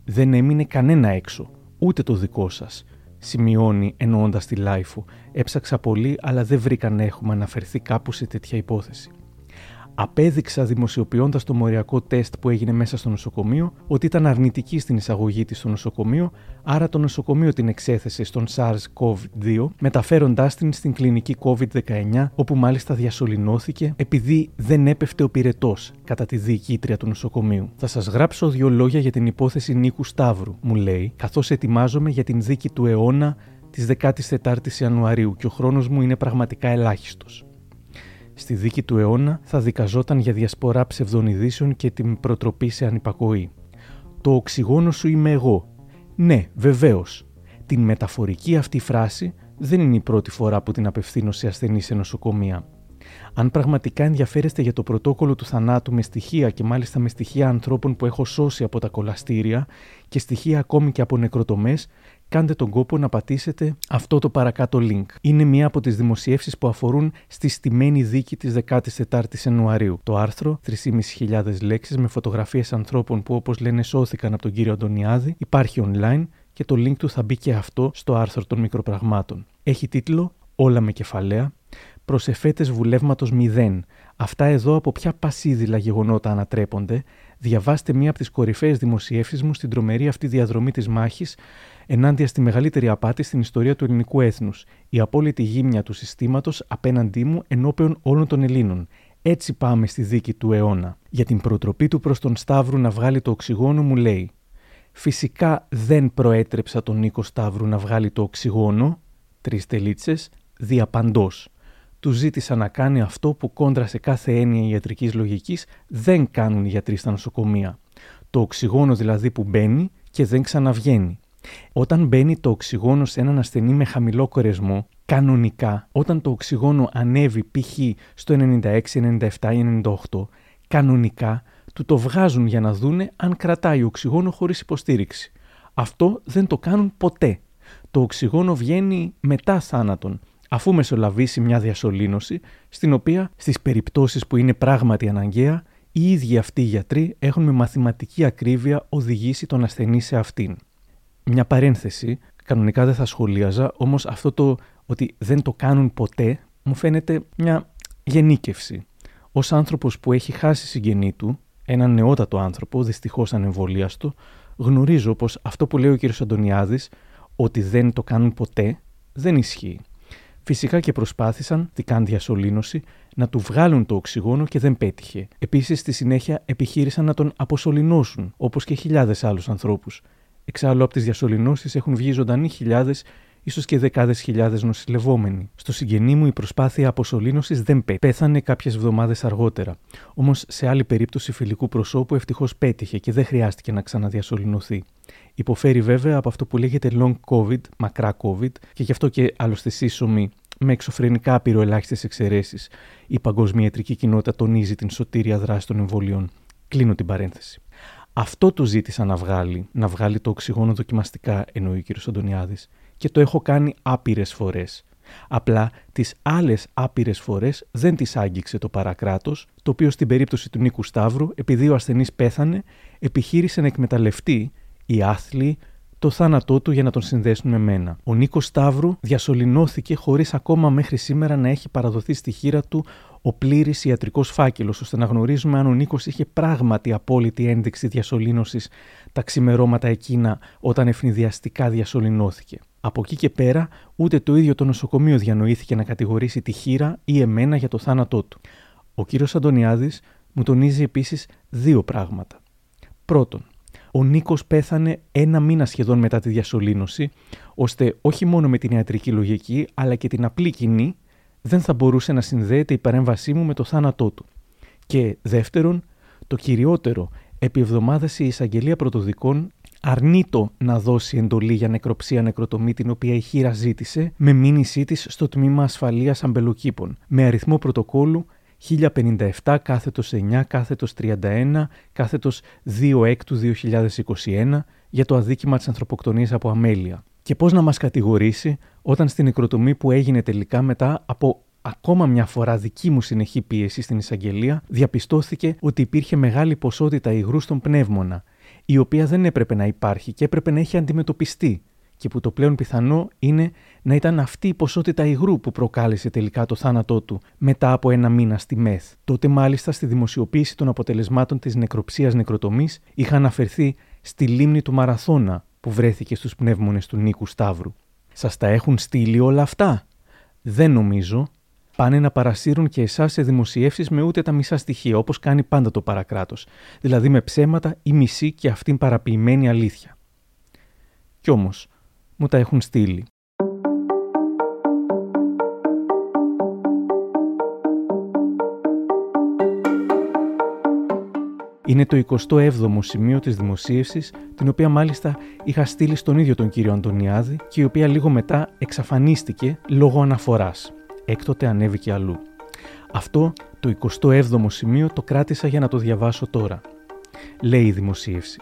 Δεν έμεινε κανένα έξω, ούτε το δικό σας. Σημειώνει εννοώντας τη Lifo. Έψαξα πολύ, αλλά δεν βρήκα να έχουμε αναφερθεί κάπου σε τέτοια υπόθεση. Απέδειξα δημοσιοποιώντας το μοριακό τεστ που έγινε μέσα στο νοσοκομείο ότι ήταν αρνητική στην εισαγωγή της στο νοσοκομείο, άρα το νοσοκομείο την εξέθεσε στον SARS-CoV-2, μεταφέροντάς την στην κλινική COVID-19, όπου μάλιστα διασωληνώθηκε επειδή δεν έπεφτε ο πυρετός, κατά τη διοικήτρια του νοσοκομείου. Θα σας γράψω 2 λόγια για την υπόθεση Νίκου Σταύρου, μου λέει, καθώς ετοιμάζομαι για την δίκη του αιώνα της 14ης Ιανουαρίου και ο χρόνος μου είναι πραγματικά ελάχιστος. Στη δίκη του αιώνα θα δικαζόταν για διασπορά ψευδών ειδήσεων και την προτροπή σε ανυπακοή. Το οξυγόνο σου είμαι εγώ. Ναι, βεβαίως. Την μεταφορική αυτή φράση δεν είναι η πρώτη φορά που την απευθύνω σε ασθενείς σε νοσοκομεία. Αν πραγματικά ενδιαφέρεστε για το πρωτόκολλο του θανάτου με στοιχεία και μάλιστα με στοιχεία ανθρώπων που έχω σώσει από τα κολαστήρια και στοιχεία ακόμη και από νεκροτομές, κάντε τον κόπο να πατήσετε αυτό το παρακάτω link. Είναι μία από τις δημοσιεύσεις που αφορούν στη στημένη δίκη της 14ης Ιανουαρίου. Το άρθρο, 3.500 λέξεις με φωτογραφίες ανθρώπων που όπως λένε σώθηκαν από τον κύριο Αντωνιάδη, υπάρχει online και το link του θα μπει και αυτό στο άρθρο των μικροπραγμάτων. Έχει τίτλο «Όλα με κεφαλαία. Προσεφέτες βουλεύματος 0. Αυτά εδώ από ποια πασίδηλα γεγονότα ανατρέπονται». Διαβάστε μία από τις κορυφαίες δημοσιεύσεις μου στην τρομερή αυτή διαδρομή της μάχης ενάντια στη μεγαλύτερη απάτη στην ιστορία του ελληνικού έθνους, η απόλυτη γύμνια του συστήματος απέναντί μου ενώπιον όλων των Ελλήνων. Έτσι πάμε στη δίκη του αιώνα. Για την προτροπή του προς τον Σταύρου να βγάλει το οξυγόνο μου λέει «Φυσικά δεν προέτρεψα τον Νίκο Σταύρου να βγάλει το οξυγόνο, 3 τελίτσες, διαπαντός. Του ζήτησα να κάνει αυτό που κόντρα σε κάθε έννοια ιατρικής λογικής δεν κάνουν οι γιατροί στα νοσοκομεία. Το οξυγόνο δηλαδή που μπαίνει και δεν ξαναβγαίνει. Όταν μπαίνει το οξυγόνο σε έναν ασθενή με χαμηλό κορεσμό, κανονικά, όταν το οξυγόνο ανέβει π.χ. στο 96, 97 ή 98, κανονικά του το βγάζουν για να δούνε αν κρατάει οξυγόνο χωρίς υποστήριξη. Αυτό δεν το κάνουν ποτέ. Το οξυγόνο βγαίνει μετά θάνατον, αφού μεσολαβήσει μια διασωλήνωση, στην οποία στις περιπτώσεις που είναι πράγματι αναγκαία, οι ίδιοι αυτοί οι γιατροί έχουν με μαθηματική ακρίβεια οδηγήσει τον ασθενή σε αυτήν. Μια παρένθεση, κανονικά δεν θα σχολίαζα, όμως αυτό το ότι δεν το κάνουν ποτέ μου φαίνεται μια γενίκευση. Ως άνθρωπος που έχει χάσει συγγενή του, έναν νεότατο άνθρωπο, δυστυχώς ανεμβολίαστο, γνωρίζω πως αυτό που λέει ο κ. Αντωνιάδης, ότι δεν το κάνουν ποτέ, δεν ισχύει. Φυσικά και προσπάθησαν, δικάν διασωλήνωση, να του βγάλουν το οξυγόνο και δεν πέτυχε. Επίσης, στη συνέχεια επιχείρησαν να τον αποσωληνώσουν, όπως και χιλιάδες άλλους ανθρώπους. Εξάλλου, από τις διασωληνώσεις έχουν βγει ζωντανοί χιλιάδες ίσως και δεκάδες χιλιάδες νοσηλευόμενοι. Στο συγγενή μου η προσπάθεια αποσολύνωσης δεν πέθανε κάποιες εβδομάδες αργότερα. Όμως σε άλλη περίπτωση φιλικού προσώπου ευτυχώς πέτυχε και δεν χρειάστηκε να ξαναδιασωληνωθεί. Υποφέρει βέβαια από αυτό που λέγεται long COVID, μακρά COVID, και γι' αυτό και άλλωστε σύσσωμη, με εξωφρενικά απειροελάχιστες εξαιρέσεις. Η παγκόσμια ιατρική κοινότητα τονίζει την σωτήρια δράση των εμβολίων. Κλείνω την παρένθεση. Αυτό το ζήτησα να βγάλει το οξυγόνο δοκιμαστικά, εννοεί ο κ. Αντωνιάδης, και το έχω κάνει άπειρες φορές. Απλά τις άλλες άπειρες φορές δεν τις άγγιξε το παρακράτος, το οποίο στην περίπτωση του Νίκου Σταύρου, επειδή ο ασθενής πέθανε, επιχείρησε να εκμεταλλευτεί οι άθλοι το θάνατό του για να τον συνδέσουν με μένα. Ο Νίκος Σταύρου διασωληνώθηκε χωρίς ακόμα μέχρι σήμερα να έχει παραδοθεί στη χείρα του ο πλήρης ιατρικός φάκελος, ώστε να γνωρίζουμε αν ο Νίκος είχε πράγματι απόλυτη ένδειξη διασωλήνωσης τα ξημερώματα εκείνα όταν ευνηδιαστικά διασωληνώθηκε. Από εκεί και πέρα, ούτε το ίδιο το νοσοκομείο διανοήθηκε να κατηγορήσει τη χείρα ή εμένα για το θάνατό του. Ο κύριος Αντωνιάδης μου τονίζει επίσης δύο πράγματα. Πρώτον, ο Νίκος πέθανε ένα μήνα σχεδόν μετά τη διασωλήνωση, ώστε όχι μόνο με την ιατρική λογική, αλλά και την απλή κοινή, δεν θα μπορούσε να συνδέεται η παρέμβασή μου με το θάνατό του. Και δεύτερον, το κυριότερο, επί εβδομάδες η εισαγγελία πρωτοδικών αρνείτο να δώσει εντολή για νεκροψία-νεκροτομή την οποία η χείρα ζήτησε με μήνυσή της στο τμήμα ασφαλείας Αμπελοκήπων, με αριθμό πρωτοκόλλου 1057/9/31/2/6/2021 για το αδίκημα της ανθρωποκτονίας από αμέλεια. Και πώς να μας κατηγορήσει όταν στην νεκροτομή που έγινε τελικά μετά από ακόμα μια φορά δική μου συνεχή πίεση στην εισαγγελία διαπιστώθηκε ότι υπήρχε μεγάλη ποσότητα υγρού στον πνεύμονα, η οποία δεν έπρεπε να υπάρχει και έπρεπε να έχει αντιμετωπιστεί, και που το πλέον πιθανό είναι να ήταν αυτή η ποσότητα υγρού που προκάλεσε τελικά το θάνατό του μετά από ένα μήνα στη ΜΕΘ. Τότε μάλιστα στη δημοσιοποίηση των αποτελεσμάτων της νεκροψίας νεκροτομής είχα αναφερθεί στη λίμνη του Μαραθώνα που βρέθηκε στους πνεύμονες του Νίκου Σταύρου. Σας τα έχουν στείλει όλα αυτά? Δεν νομίζω. Πάνε να παρασύρουν και εσάς σε δημοσιεύσεις με ούτε τα μισά στοιχεία, όπως κάνει πάντα το παρακράτος. Δηλαδή με ψέματα ή μισή και αυτήν παραποιημένη αλήθεια. Κι όμως, μου τα έχουν στείλει. Είναι το 27ο σημείο της δημοσίευσης, την οποία μάλιστα είχα στείλει στον ίδιο τον κύριο Αντωνιάδη και η οποία λίγο μετά εξαφανίστηκε λόγω αναφοράς. Έκτοτε ανέβηκε αλλού. Αυτό το 27ο σημείο το κράτησα για να το διαβάσω τώρα. Λέει η δημοσίευση.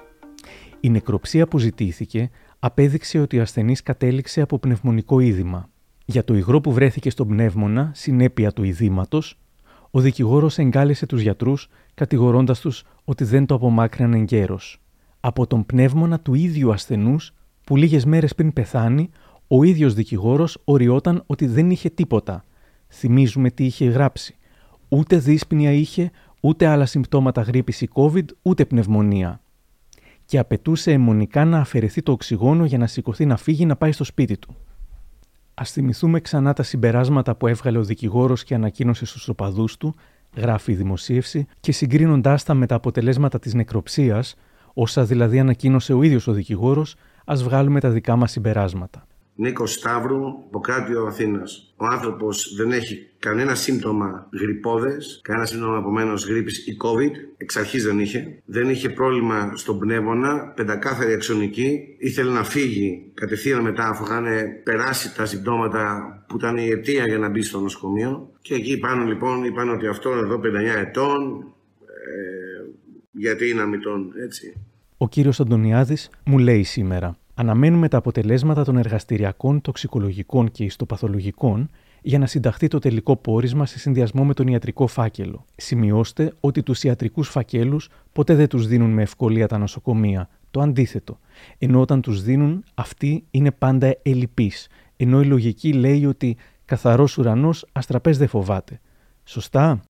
Η νεκροψία που ζητήθηκε απέδειξε ότι ο ασθενής κατέληξε από πνευμονικό είδημα. Για το υγρό που βρέθηκε στον πνεύμονα, συνέπεια του ειδήματος, ο δικηγόρος εγκάλεσε τους γιατρούς, κατηγορώντας τους ότι δεν το απομάκρυναν εγκαίρως. Από τον πνεύμονα του ίδιου ασθενούς, που λίγες μέρες πριν πεθάνει, ο ίδιος δικηγόρος οριόταν ότι δεν είχε τίποτα. Θυμίζουμε τι είχε γράψει. Ούτε δύσπνοια είχε, ούτε άλλα συμπτώματα γρίπης ή COVID, ούτε πνευμονία. Και απαιτούσε αιμονικά να αφαιρεθεί το οξυγόνο για να σηκωθεί να φύγει να πάει στο σπίτι του. Ας θυμηθούμε ξανά τα συμπεράσματα που έβγαλε ο δικηγόρος και ανακοίνωσε στους οπαδούς του, γράφει η δημοσίευση, και συγκρίνοντάς τα με τα αποτελέσματα της νεκροψίας, όσα δηλαδή ανακοίνωσε ο ίδιος ο δικηγόρος, ας βγάλουμε τα δικά μας συμπεράσματα. Νίκος Σταύρου, Ιπποκράτειο Αθήνας. Ο άνθρωπος δεν έχει κανένα σύμπτωμα γρυπώδες, κανένα σύμπτωμα επομένως γρίπης ή COVID, εξ αρχής δεν είχε. Δεν είχε πρόβλημα στον πνεύμονα, πεντακάθαρη αξονική, ήθελε να φύγει κατευθείαν μετά αφού είχαν περάσει τα συμπτώματα που ήταν η αιτία για να μπει στο νοσοκομείο. Και εκεί πάνω λοιπόν είπαν ότι αυτό εδώ 59 ετών, γιατί να μην τον έτσι. Ο κύριος Αντωνιάδης μου λέει σήμερα. Αναμένουμε τα αποτελέσματα των εργαστηριακών, τοξικολογικών και ιστοπαθολογικών για να συνταχθεί το τελικό πόρισμα σε συνδυασμό με τον ιατρικό φάκελο. Σημειώστε ότι τους ιατρικούς φακέλους ποτέ δεν τους δίνουν με ευκολία τα νοσοκομεία, το αντίθετο. Ενώ όταν τους δίνουν, αυτοί είναι πάντα ελλειπείς, ενώ η λογική λέει ότι «καθαρός ουρανός, αστραπές δεν φοβάται». Σωστά?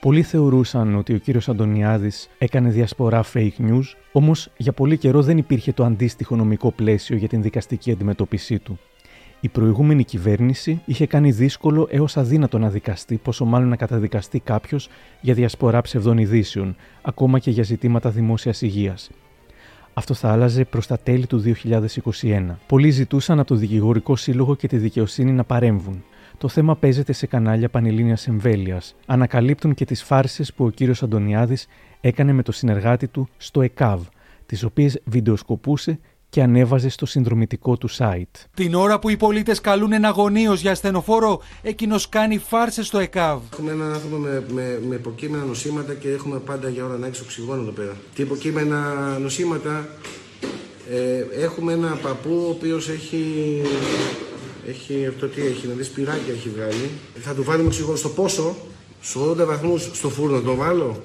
Πολλοί θεωρούσαν ότι ο κύριος Αντωνιάδης έκανε διασπορά fake news, όμως για πολύ καιρό δεν υπήρχε το αντίστοιχο νομικό πλαίσιο για την δικαστική αντιμετώπιση του. Η προηγούμενη κυβέρνηση είχε κάνει δύσκολο έως αδύνατο να δικαστεί, πόσο μάλλον να καταδικαστεί κάποιος για διασπορά ψευδών ειδήσεων, ακόμα και για ζητήματα δημόσιας υγείας. Αυτό θα άλλαζε προς τα τέλη του 2021. Πολλοί ζητούσαν από το Δικηγορικό Σύλλογο και τη δικαιοσύνη να παρέμβουν. Το θέμα παίζεται σε κανάλια πανελλήνιας εμβέλειας. Ανακαλύπτουν και τις φάρσες που ο κύριος Αντωνιάδης έκανε με το συνεργάτη του στο ΕΚΑΒ, τις οποίες βιντεοσκοπούσε και ανέβαζε στο συνδρομητικό του site. Την ώρα που οι πολίτες καλούν εναγωνίως για ασθενοφόρο, εκείνος κάνει φάρσες στο ΕΚΑΒ. Έχουμε έναν άνθρωπο με υποκείμενα νοσήματα και έχουμε πάντα για ώρα ανάγκη οξυγόνου εδώ πέρα. Τι υποκείμενα νοσήματα, έχουμε ένα παππού ο οποίος έχει αυτό τι έχει, να δεις πυράκια έχει βγάλει. Θα του βάλουμε οξυγόνο στο πόσο, στους 80 βαθμούς στο φούρνο, το βάλω.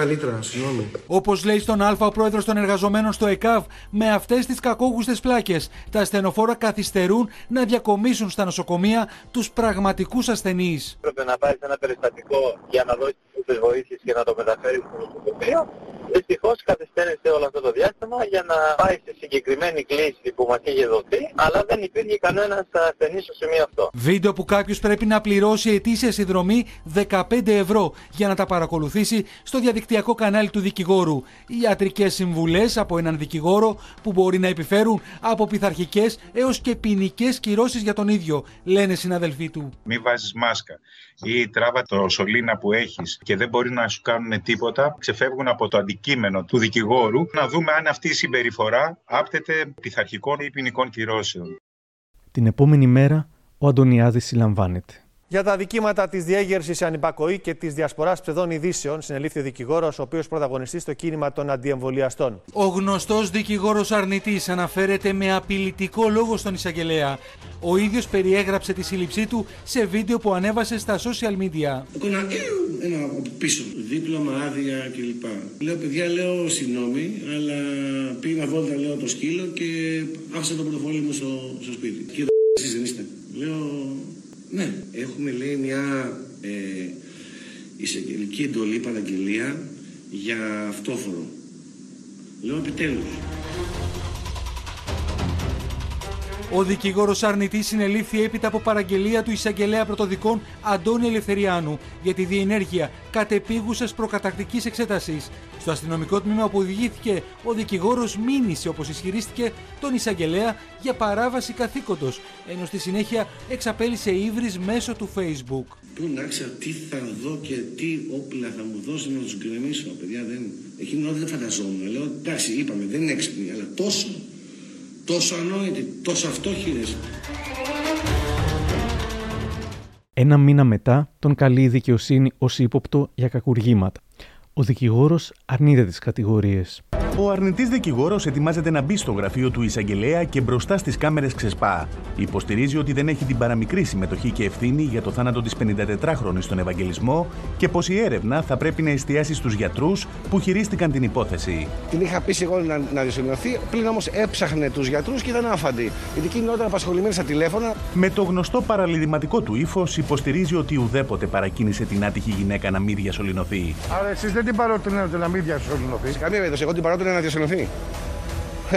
80 λίτρα, συγγνώμη. Όπως λέει στον Α ο πρόεδρος των εργαζομένων στο ΕΚΑΒ, με αυτές τις κακόγουστες πλάκες, τα ασθενοφόρα καθυστερούν να διακομίσουν στα νοσοκομεία τους πραγματικούς ασθενείς. Πρέπει να πάει σε ένα περιστατικό για να δώσει τις βοήθειες και να το μεταφέρει στο νοσοκομείο. Δυστυχώς καθυστέρησε όλο αυτό το διάστημα για να πάει στη συγκεκριμένη κλίση που μας είχε δοθεί, αλλά δεν υπήρχε κανένας ασθενής στο σημείο αυτό. Βίντεο που κάποιος πρέπει να πληρώσει ετήσια συνδρομή 15 ευρώ για να τα παρακολουθήσει στο διαδικτυακό κανάλι του δικηγόρου. Ιατρικές συμβουλές από έναν δικηγόρο που μπορεί να επιφέρουν από πειθαρχικές έως και ποινικές κυρώσεις για τον ίδιο, λένε συναδελφοί του. Μη βάζεις μάσκα ή τράβα το σωλήνα που έχεις και δεν μπορεί να σου κάνουν τίποτα, ξεφεύγουν από το αντικείμενο του δικηγόρου, να δούμε αν αυτή η συμπεριφορά άπτεται πειθαρχικών ή ποινικών κυρώσεων. Την επόμενη μέρα ο Αντωνιάδης συλλαμβάνεται. Για τα δικήματα της διέγερσης σε ανυπακοή και της διασποράς ψευδών ειδήσεων συνελήφθη ο δικηγόρος, ο οποίος πρωταγωνιστεί στο κίνημα των αντιεμβολιαστών. Ο γνωστός δικηγόρος αρνητής αναφέρεται με απειλητικό λόγο στον εισαγγελέα. Ο ίδιος περιέγραψε τη σύλληψή του σε βίντεο που ανέβασε στα social media. Ένα από πίσω, δίπλωμα, άδεια κλπ. Λέω παιδιά, λέω συγγνώμη, αλλά πήγα βόλτα, λέω το σκύλο και άφησα το πορτοφόλι μου στο σπίτι. Και εσείς δεν είστε. Λέω, ναι, έχουμε λέει μια εισαγγελική εντολή παραγγελία για αυτόφορο. Λέω επιτέλους. Ο δικηγόρος αρνητής συνελήφθη έπειτα από παραγγελία του εισαγγελέα πρωτοδικών Αντώνη Ελευθεριάνου για τη διενέργεια κατεπίγουσας προκαταρκτικής εξέτασης. Στο αστυνομικό τμήμα που οδηγήθηκε, ο δικηγόρος μήνυσε, όπως ισχυρίστηκε, τον εισαγγελέα για παράβαση καθήκοντος, ενώ στη συνέχεια εξαπέλυσε ύβρις μέσω του Facebook. Πού να ξέρω τι θα δω και τι όπλα θα μου δώσει να τους γκρεμίσω, παιδιά, εκείνο δεν φανταζόμουν. Λέω, εντάξει, είπαμε, δεν είναι έξυπνοι, αλλά τόσο ανόητοι, τόσο αυτόχειρες. Ένα μήνα μετά τον καλεί η δικαιοσύνη ως ύποπτο για κακουργήματα. Ο δικηγόρος αρνείται τις κατηγορίες. Ο αρνητής δικηγόρος ετοιμάζεται να μπει στο γραφείο του εισαγγελέα και μπροστά στις κάμερες ξεσπά. Υποστηρίζει ότι δεν έχει την παραμικρή συμμετοχή και ευθύνη για το θάνατο της 54χρονης στον Ευαγγελισμό και πως η έρευνα θα πρέπει να εστιάσει στους γιατρούς που χειρίστηκαν την υπόθεση. Την είχα πείσει εγώ να δυσομοιωθεί, πλην όμως έψαχνε τους γιατρούς και ήταν άφαντοι. Η δική κοινότητα απασχολημένη στα τηλέφωνα. Με το γνωστό παραλληληματικό του ύφος, υποστηρίζει ότι ουδέποτε παρακίνησε την άτυχη γυναίκα να μην διασωληνωθεί. Άρα εσείς δεν την παρότρινατε να μην διασωληνωθεί. Καμία περίπτωση, εγώ την παρότρινα να διασωληνωθεί.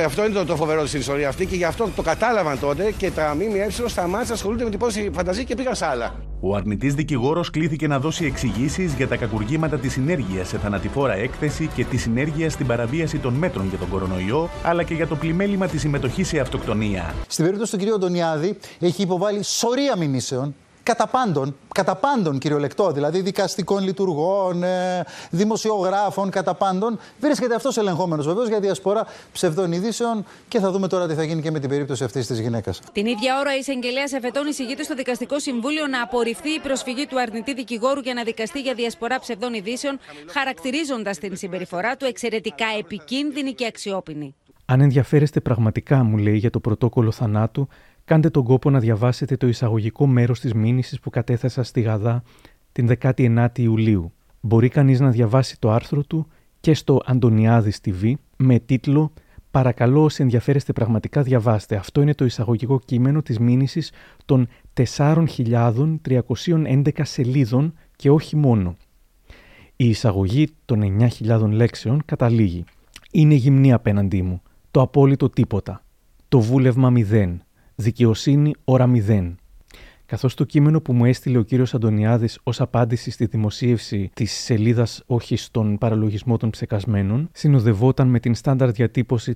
Αυτό είναι το φοβερό στην ιστορία αυτή και γι' αυτό το κατάλαβαν τότε και τα ΜΜΕ σταμάτησαν να ασχολούνται με την υπόθεση φανταζή και πήγαν σε άλλα. Ο αρνητής δικηγόρος κλήθηκε να δώσει εξηγήσεις για τα κακουργήματα της συνέργειας σε θανατηφόρα έκθεση και της συνέργειας στην παραβίαση των μέτρων για τον κορονοϊό, αλλά και για το πλημέλημα της συμμετοχής σε αυτοκτονία. Στην περίπτωση του κ. Αντωνιάδη έχει υποβάλει σωρία μηνύσεων. Κατά πάντων κυριολεκτό, δηλαδή δικαστικών λειτουργών, δημοσιογράφων, κατά πάντων. Βρίσκεται αυτός ελεγχόμενος βεβαίως για διασπορά ψευδών ειδήσεων και θα δούμε τώρα τι θα γίνει και με την περίπτωση αυτής της γυναίκας. Την ίδια ώρα, η εισαγγελέας εφετών εισηγείται στο Δικαστικό Συμβούλιο να απορριφθεί η προσφυγή του αρνητή δικηγόρου για να δικαστεί για διασπορά ψευδών ειδήσεων, χαρακτηρίζοντας την συμπεριφορά του εξαιρετικά επικίνδυνη και αξιόπινη. Αν ενδιαφέρεστε πραγματικά, μου λέει, για το πρωτόκολλο θανάτου, κάντε τον κόπο να διαβάσετε το εισαγωγικό μέρος της μήνυσης που κατέθεσα στη Γαδά την 19η Ιουλίου. Μπορεί κανείς να διαβάσει το άρθρο του και στο Αντωνιάδης TV με τίτλο «Παρακαλώ όσοι ενδιαφέρεστε πραγματικά διαβάστε». Αυτό είναι το εισαγωγικό κείμενο της μήνυσης των 4.311 σελίδων και όχι μόνο. Η εισαγωγή των 9.000 λέξεων καταλήγει. Είναι γυμνή απέναντί μου. Το απόλυτο τίποτα. Το βούλευμα 0. Δικαιοσύνη ώρα 0. Καθώς το κείμενο που μου έστειλε ο κύριος Αντωνιάδης ως απάντηση στη δημοσίευση της σελίδας «Όχι στον παραλογισμό των ψεκασμένων» συνοδευόταν με την στάνταρ διατύπωση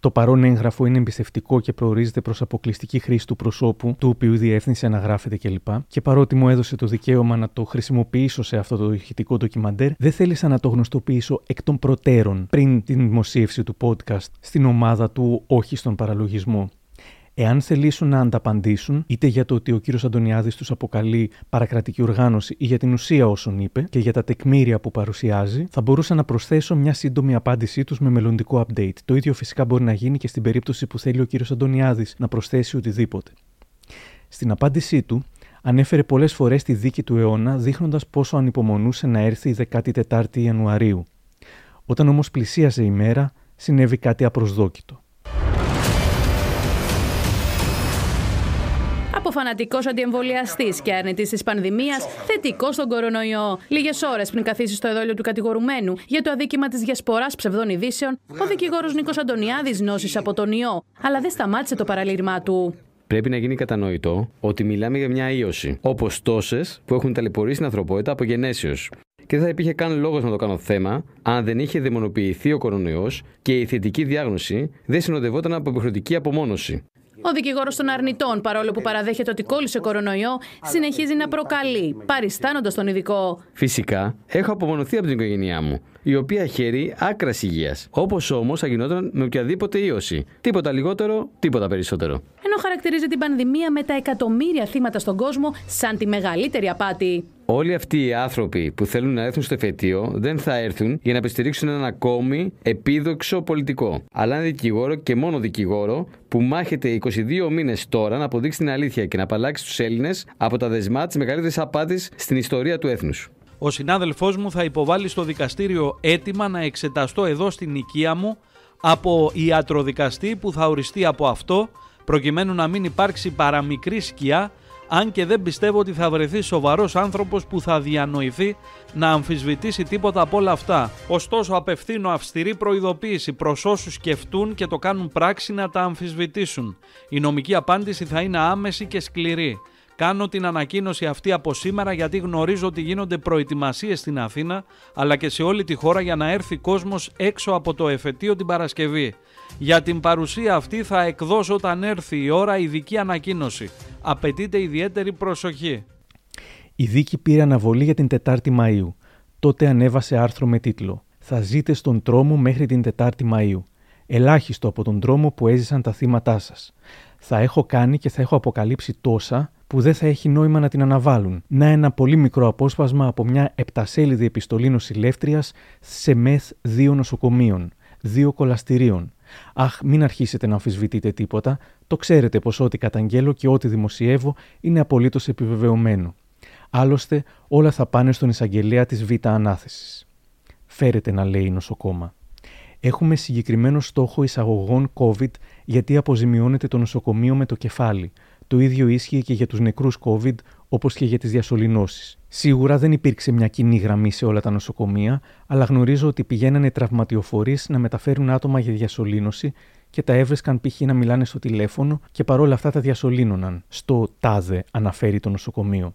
«Το παρόν έγγραφο είναι εμπιστευτικό και προορίζεται προς αποκλειστική χρήση του προσώπου, του οποίου η διεύθυνση αναγράφεται» κλπ. Και παρότι μου έδωσε το δικαίωμα να το χρησιμοποιήσω σε αυτό το ηχητικό ντοκιμαντέρ, δεν θέλησα να το γνωστοποιήσω εκ των προτέρων πριν την δημοσίευση του podcast στην ομάδα του «Όχι στον παραλογισμό». Εάν θελήσουν να ανταπαντήσουν, είτε για το ότι ο κύριος Αντωνιάδης τους αποκαλεί παρακρατική οργάνωση ή για την ουσία όσων είπε και για τα τεκμήρια που παρουσιάζει, θα μπορούσα να προσθέσω μια σύντομη απάντησή τους με μελλοντικό update. Το ίδιο φυσικά μπορεί να γίνει και στην περίπτωση που θέλει ο κύριος Αντωνιάδης να προσθέσει οτιδήποτε. Στην απάντησή του, ανέφερε πολλές φορές τη δίκη του αιώνα, δείχνοντας πόσο ανυπομονούσε να έρθει η 14η Ιανουαρίου. Όταν όμως πλησίασε η μέρα, συνέβη κάτι απροσδόκητο. Ο φανατικός αντιεμβολιαστής και αρνητής της πανδημίας, θετικός στον κορονοϊό. Λίγες ώρες πριν καθίσει στο εδόλιο του κατηγορουμένου για το αδίκημα της διασποράς ψευδών ειδήσεων, ο δικηγόρος Νίκος Αντωνιάδης νόσησε από τον ιό, αλλά δεν σταμάτησε το παραλήρημά του. Πρέπει να γίνει κατανοητό ότι μιλάμε για μια ίωση, όπως τόσες που έχουν ταλαιπωρήσει την ανθρωπότητα από γενέσεως. Και δεν θα υπήρχε καν λόγος να το κάνω θέμα αν δεν είχε δαιμονοποιηθεί ο κορονοϊός και η θετική διάγνωση δεν συνοδευόταν από υποχρεωτική απομόνωση. Ο δικηγόρος των αρνητών, παρόλο που παραδέχεται ότι κόλλησε κορονοϊό, συνεχίζει να προκαλεί, παριστάνοντας τον ειδικό. Φυσικά, έχω απομονωθεί από την οικογένειά μου, η οποία χαίρει άκρας υγείας. Όπως όμως θα γινόταν με οποιαδήποτε ίωση. Τίποτα λιγότερο, τίποτα περισσότερο. Ενώ χαρακτηρίζει την πανδημία με τα εκατομμύρια θύματα στον κόσμο σαν τη μεγαλύτερη απάτη. Όλοι αυτοί οι άνθρωποι που θέλουν να έρθουν στο εφετείο δεν θα έρθουν για να επιστηρίξουν έναν ακόμη επίδοξο πολιτικό, αλλά έναν δικηγόρο και μόνο δικηγόρο που μάχεται 22 μήνες τώρα να αποδείξει την αλήθεια και να απαλλάξει τους Έλληνες από τα δεσμά της μεγαλύτερης απάτης στην ιστορία του έθνους. Ο συνάδελφός μου θα υποβάλει στο δικαστήριο αίτημα να εξεταστώ εδώ στην οικία μου από ιατροδικαστή που θα οριστεί από αυτό, προκειμένου να μην υπάρξει παραμικρή σκιά. Αν και δεν πιστεύω ότι θα βρεθεί σοβαρός άνθρωπος που θα διανοηθεί να αμφισβητήσει τίποτα από όλα αυτά. Ωστόσο, απευθύνω αυστηρή προειδοποίηση προς όσους σκεφτούν και το κάνουν πράξη να τα αμφισβητήσουν. Η νομική απάντηση θα είναι άμεση και σκληρή. Κάνω την ανακοίνωση αυτή από σήμερα γιατί γνωρίζω ότι γίνονται προετοιμασίες στην Αθήνα αλλά και σε όλη τη χώρα για να έρθει κόσμος έξω από το εφετείο την Παρασκευή. Για την παρουσία αυτή θα εκδώσω όταν έρθει η ώρα ειδική ανακοίνωση. Απαιτείται ιδιαίτερη προσοχή. Η δίκη πήρε αναβολή για την 4η Μαΐου. Τότε ανέβασε άρθρο με τίτλο «Θα ζείτε στον τρόμο μέχρι την 4η Μαΐου. Ελάχιστο από τον τρόμο που έζησαν τα θύματά σας. Θα έχω κάνει και θα έχω αποκαλύψει τόσα που δεν θα έχει νόημα να την αναβάλουν». Να ένα πολύ μικρό απόσπασμα από μια επτασέλιδη επιστολή νοσηλεύτριας σε μεθ 2 νοσοκομείων, 2 κολαστηρίων. Αχ, μην αρχίσετε να αμφισβητείτε τίποτα. Το ξέρετε πως ό,τι καταγγέλλω και ό,τι δημοσιεύω είναι απολύτως επιβεβαιωμένο. Άλλωστε, όλα θα πάνε στον εισαγγελέα της Β' Ανάθεσης. Φέρετε να λέει η νοσοκόμα. Έχουμε συγκεκριμένο στόχο εισαγωγών COVID γιατί αποζημιώνεται το νοσοκομείο με το κεφάλι. Το ίδιο ίσχυε και για τους νεκρούς COVID, όπως και για τις διασωληνώσεις. Σίγουρα δεν υπήρξε μια κοινή γραμμή σε όλα τα νοσοκομεία, αλλά γνωρίζω ότι πηγαίνανε τραυματιοφορείς να μεταφέρουν άτομα για διασωλήνωση και τα έβρισκαν π.χ. να μιλάνε στο τηλέφωνο και παρόλα αυτά τα διασωλήνωναν. Στο τάδε αναφέρει το νοσοκομείο.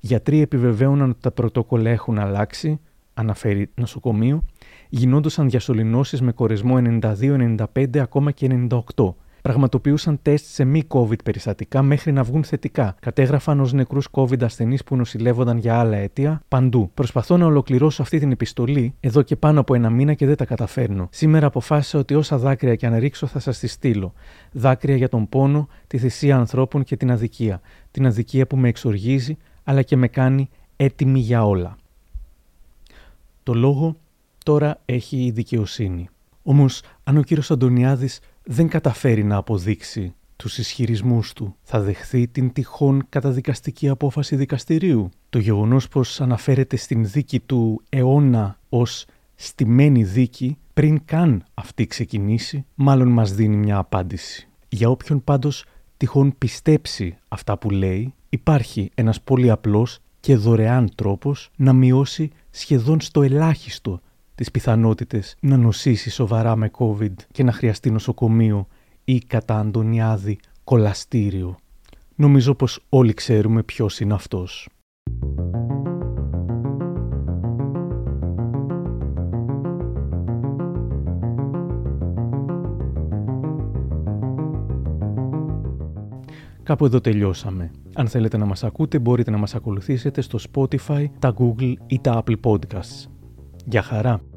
Γιατροί επιβεβαίωναν ότι τα πρωτόκολλα έχουν αλλάξει, αναφέρει νοσοκομείο, γινόντουσαν διασωληνώσεις με κορεσμό 92, 95, ακόμα και 98. Πραγματοποιούσαν τεστ σε μη COVID περιστατικά μέχρι να βγουν θετικά. Κατέγραφαν ως νεκρούς COVID ασθενείς που νοσηλεύονταν για άλλα αίτια παντού. Προσπαθώ να ολοκληρώσω αυτή την επιστολή εδώ και πάνω από ένα μήνα και δεν τα καταφέρνω. Σήμερα αποφάσισα ότι όσα δάκρυα και αν ρίξω θα σας τη στείλω. Δάκρυα για τον πόνο, τη θυσία ανθρώπων και την αδικία. Την αδικία που με εξοργίζει αλλά και με κάνει έτοιμη για όλα. Το λόγο τώρα έχει η δικαιοσύνη. Όμως, αν ο κύριος Αντωνιάδης δεν καταφέρει να αποδείξει τους ισχυρισμούς του, θα δεχθεί την τυχόν καταδικαστική απόφαση δικαστηρίου? Το γεγονός πως αναφέρεται στην δίκη του αιώνα ως στημένη δίκη πριν καν αυτή ξεκινήσει, μάλλον μας δίνει μια απάντηση. Για όποιον πάντως τυχόν πιστέψει αυτά που λέει, υπάρχει ένας πολύ απλός και δωρεάν τρόπος να μειώσει σχεδόν στο ελάχιστο τις πιθανότητες να νοσήσει σοβαρά με COVID και να χρειαστεί νοσοκομείο ή κατά Αντωνιάδη κολαστήριο. Νομίζω πως όλοι ξέρουμε ποιος είναι αυτός. Κάπου εδώ τελειώσαμε. Αν θέλετε να μας ακούτε, μπορείτε να μας ακολουθήσετε στο Spotify, τα Google ή τα Apple Podcasts. Γεια χαρά!